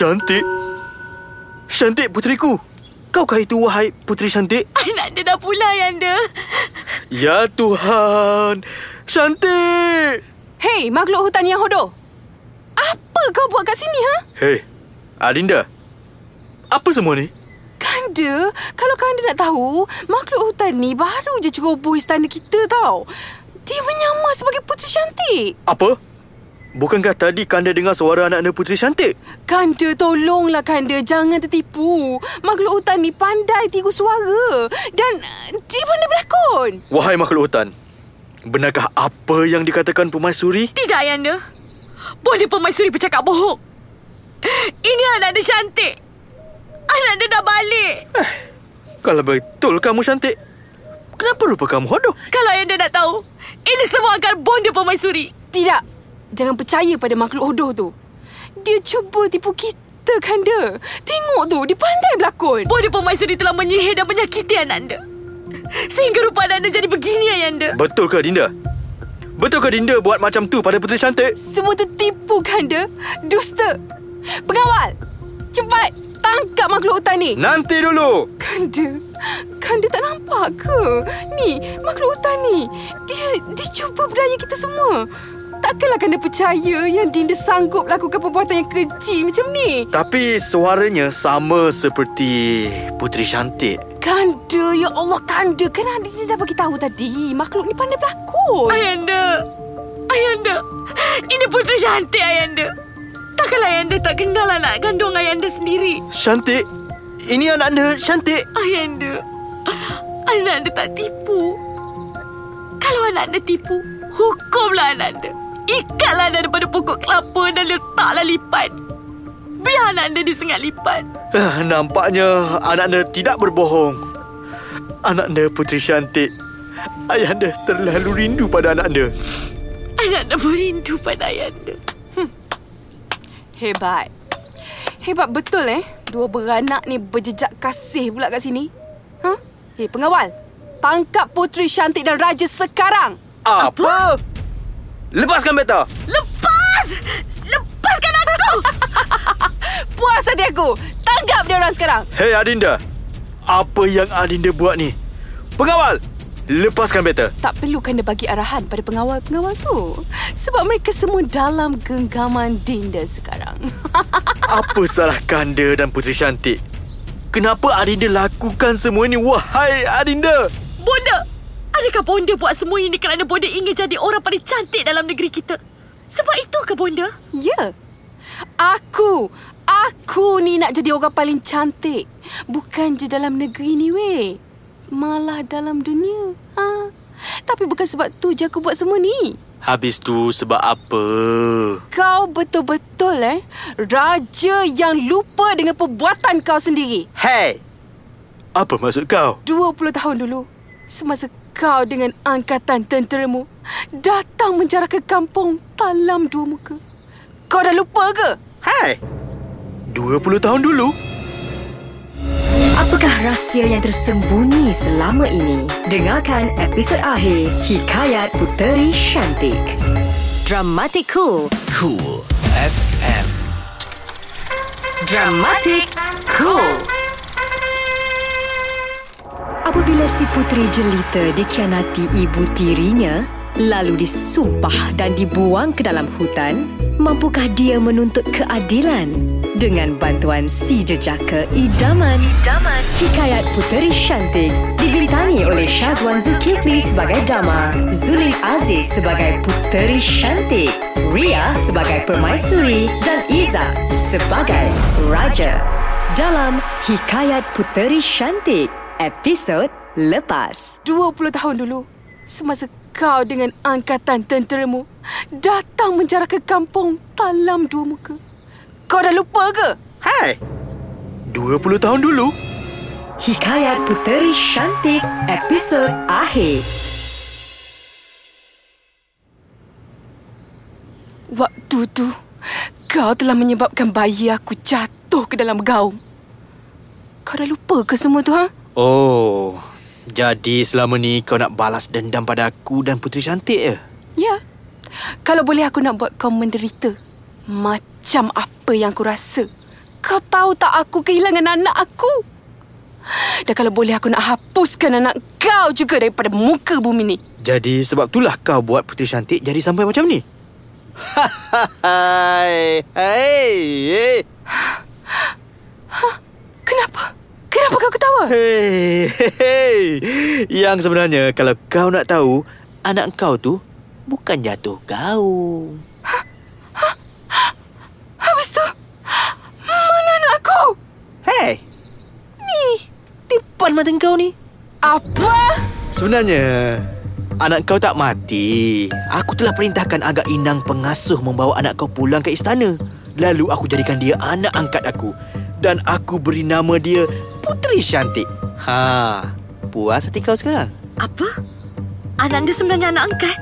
Syantik? Syantik, putriku. Kaukah itu, wahai Puteri Syantik? Anak dia dah pula, Yanda. Ya Tuhan. Syantik! Hei, makhluk hutan yang hodoh. Apa kau buat kat sini, ha? Hei, Adinda. Apa semua ni? Kanda, kalau Kanda nak tahu, makhluk hutan ni baru je ceroboh istana kita tau. Dia menyamar sebagai Puteri Syantik. Apa? Bukankah tadi Kanda dengar suara anak-anak Puteri Syantik? Kanda, tolonglah Kanda. Jangan tertipu. Makhluk hutan ni pandai tiru suara. Dan dia pandai berlakon. Wahai makhluk hutan, benarkah apa yang dikatakan Permaisuri? Tidak, Ayanda. Boleh Permaisuri bercakap bohong. Ini anak dia Syantik. Anak dia dah balik. Eh, kalau betul kamu Syantik, kenapa rupa kamu hodoh? Kalau Ayanda nak tahu, ini semua akan bonda Permaisuri. Tidak. Jangan percaya pada makhluk hodoh tu. Dia cuba tipu kita, Kanda. Tengok tu, dia pandai berlakon. Bonda Permaisuri telah menyihir dan menyakiti Ananda, sehingga rupa Ananda jadi begini, Ayanda. Betul ke, Dinda? Betul ke Dinda buat macam tu pada Puteri Syantik? Semua tu tipu, Kanda. Dusta. Pengawal, cepat tangkap makhluk hutan ni. Nanti dulu. Kanda, Kanda tak nampak ke? Ni, makhluk hutan ni, Dia, dia cuba berdaya kita semua. Takkanlah Kanda percaya yang Dinda sanggup lakukan perbuatan yang keji macam ni. Tapi suaranya sama seperti Puteri Syantik. Kanda, ya Allah Kanda. Kenapa Dinda dah bagi tahu tadi? Makhluk ni pandai berlakon. Ayanda, Ayanda, ini Puteri Syantik, Ayanda. Takkanlah Ayanda tak kenal anak kandung Ayanda sendiri. Syantik? Ini anak anda Syantik? Ayanda, anak anda tak tipu. Kalau anak anda tipu, hukumlah anak anda. Ikatlah anda daripada pokok kelapa dan letaklah lipan. Biar anak anda disengat lipan. Uh, nampaknya anak anda tidak berbohong. Anak anda Puteri Syantik. Ayah anda terlalu rindu pada anak anda. Anak anda merindu pada ayah anda. Hmm. Hebat. Hebat betul eh. Dua beranak ni berjejak kasih pula kat sini. Huh? Hei, pengawal. Tangkap Puteri Syantik dan Raja sekarang. Apa? Apa? Lepaskan beta. Lepas! Lepaskan aku! Puas hati aku. Tanggap dia orang sekarang. Hei Adinda, apa yang Adinda buat ni? Pengawal, lepaskan beta. Tak perlu Kanda bagi arahan pada pengawal-pengawal tu, sebab mereka semua dalam genggaman Dinda sekarang. Apa salah Kanda dan Puteri Syantik? Kenapa Adinda lakukan semua ni, wahai Adinda? Bunda, adakah bonda buat semua ini kerana bonda ingin jadi orang paling cantik dalam negeri kita? Sebab itu ke bonda? Ya. Aku, aku ni nak jadi orang paling cantik. Bukan je dalam negeri ni weh, malah dalam dunia. Ha. Tapi bukan sebab tu je aku buat semua ni. Habis tu sebab apa? Kau betul-betul eh, raja yang lupa dengan perbuatan kau sendiri. Hei, apa maksud kau? dua puluh tahun dulu, semasa kau dengan angkatan tenteramu datang menjara ke kampung Talam Dua Muka, kau dah lupa ke? Hai, dua puluh tahun dulu? Apakah rahsia yang tersembunyi selama ini? Dengarkan episod akhir Hikayat Puteri Syantik. Dramatikool Cool F M. Dramatikool. Apabila si puteri jelita dikhianati ibu tirinya, lalu disumpah dan dibuang ke dalam hutan, mampukah dia menuntut keadilan? Dengan bantuan si jejaka idaman. Idaman. Hikayat Puteri Syantik dibintangi oleh Syazwan Zulkifli sebagai Damar, Zulid Aziz sebagai Puteri Syantik, Ria sebagai Permaisuri dan Iza sebagai Raja. Dalam Hikayat Puteri Syantik, episod lepas. dua puluh tahun dulu, semasa kau dengan angkatan tenteramu datang menjara ke kampung Talam Dua Muka, kau dah lupa ke? Hai, dua puluh tahun dulu? Hikayat Puteri Syantik, episod akhir. Waktu tu, kau telah menyebabkan bayi aku jatuh ke dalam gaung. Kau dah lupa ke semua tu, ha? Oh, jadi selama ni kau nak balas dendam pada aku dan Puteri Syantik ya? Ya. Kalau boleh aku nak buat kau menderita macam apa yang aku rasa Kau tahu tak aku kehilangan anak aku? Dan kalau boleh aku nak hapuskan anak kau juga daripada muka bumi ni. Jadi sebab itulah kau buat Puteri Syantik jadi sampai macam ni? Hai, hai, hai. Kenapa? Kenapa kau ketawa? Hei, hei. Yang sebenarnya kalau kau nak tahu, anak kau tu bukan jatuh kau. Ha, ha, ha. Habis tu, mana anak aku? Hei, ni depan mata kau ni. Apa? Sebenarnya, anak kau tak mati. Aku telah perintahkan agak inang pengasuh membawa anak kau pulang ke istana. Lalu aku jadikan dia anak angkat aku. Dan aku beri nama dia Puteri Syantik. Ha, puas hati kau sekarang? Apa? Ananda sebenarnya anak angkat?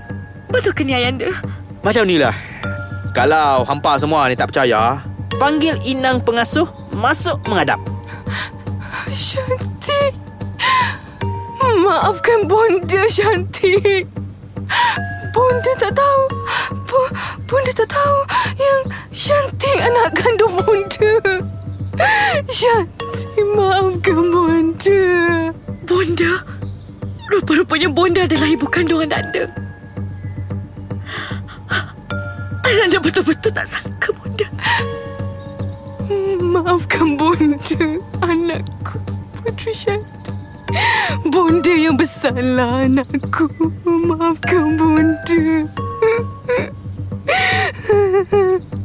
Betul ke ni, Ayanda? Macam ni lah. Kalau hampa semua ni tak percaya, panggil inang pengasuh masuk menghadap. Syantik, maafkan bonda Syantik. Bonda tak tahu. Bonda tak tahu yang Syantik anak kandung bonda. Syantik, maafkan bonda. Bonda? Rupa-rupanya bonda adalah ibu kandung Ananda. Ananda betul-betul tak sangka, bonda. Maafkan bonda, anakku Puteri Syantik. Bonda yang bersalah, anakku. Maafkan bonda.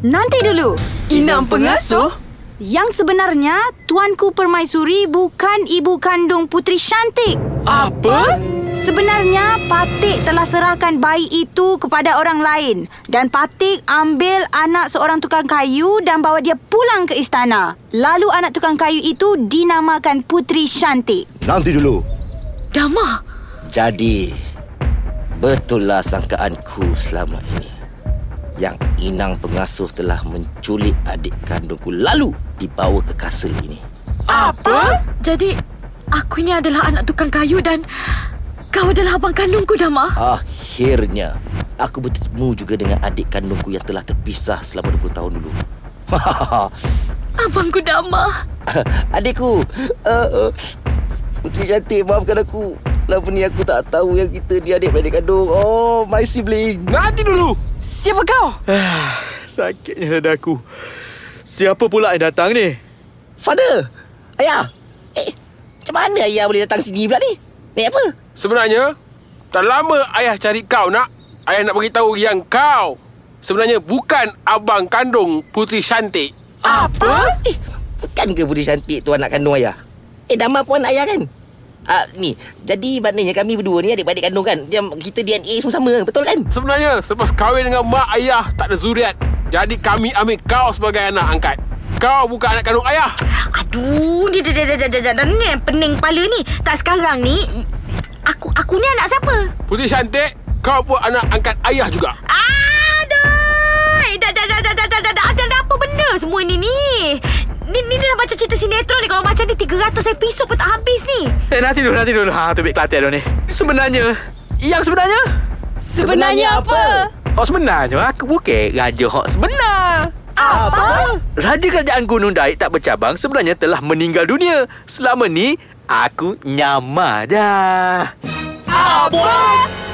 Nanti dulu. Inang pengasuh? Yang sebenarnya, Tuanku Permaisuri bukan ibu kandung Puteri Syantik. Apa? Sebenarnya, Patik telah serahkan bayi itu kepada orang lain. Dan Patik ambil anak seorang tukang kayu dan bawa dia pulang ke istana. Lalu anak tukang kayu itu dinamakan Puteri Syantik. Nanti dulu. Dama. Jadi, betullah sangkaanku selama ini. Yang inang pengasuh telah menculik adik kandungku lalu dibawa ke kastil ini. Apa? Jadi, aku ni adalah anak tukang kayu dan kau adalah abang kandungku, Dama? Akhirnya, aku bertemu juga dengan adik kandungku yang telah terpisah selama dua puluh tahun dulu. Abangku Dama. Adikku, uh, uh, Puteri Syantik, maafkan aku. Lama ni aku tak tahu yang kita ni adik-adik kandung. Oh, my sibling. Nanti dulu. Siapa kau? Sakitnya dadaku. Siapa pula yang datang ni? Father! Ayah! Eh, macam mana ayah boleh datang sini pula ni? Ni apa? Sebenarnya, dah lama ayah cari kau nak. Ayah nak beritahu yang kau sebenarnya bukan abang kandung Puteri Syantik. Apa? Eh, bukan ke Puteri Syantik tu anak kandung ayah? Eh, Dama pun ayah kan? Ah, ni, jadi maknanya kami berdua ni adik-adik kandung kan? Kita D N A semua sama, betul kan? Sebenarnya, selepas kahwin dengan mak ayah, tak ada zuriat. Jadi kami ambil kau sebagai anak angkat. Kau bukan anak kandung ayah. Aduh, dia dah dah dah dah ni pening kepala ni. Tak sekarang ni, aku aku ni anak siapa? Puteri Syantik, kau pun anak angkat ayah juga. Aduh, dah dah dah dah dah dah dah apa benda semua ni ni? Ni, ni dah macam cerita sinetron ni. Kalau macam ni tiga ratus episod pun tak habis ni. Eh, nanti dulu, nanti dulu. Ha, tu baik Kelantan ni. Sebenarnya, yang sebenarnya? Sebenarnya, sebenarnya apa? Hak oh, sebenarnya, aku bukan raja hak sebenar. Apa? Raja kerajaan Gunung Daik tak bercabang sebenarnya telah meninggal dunia. Selama ni, aku nyamar dah. Apa?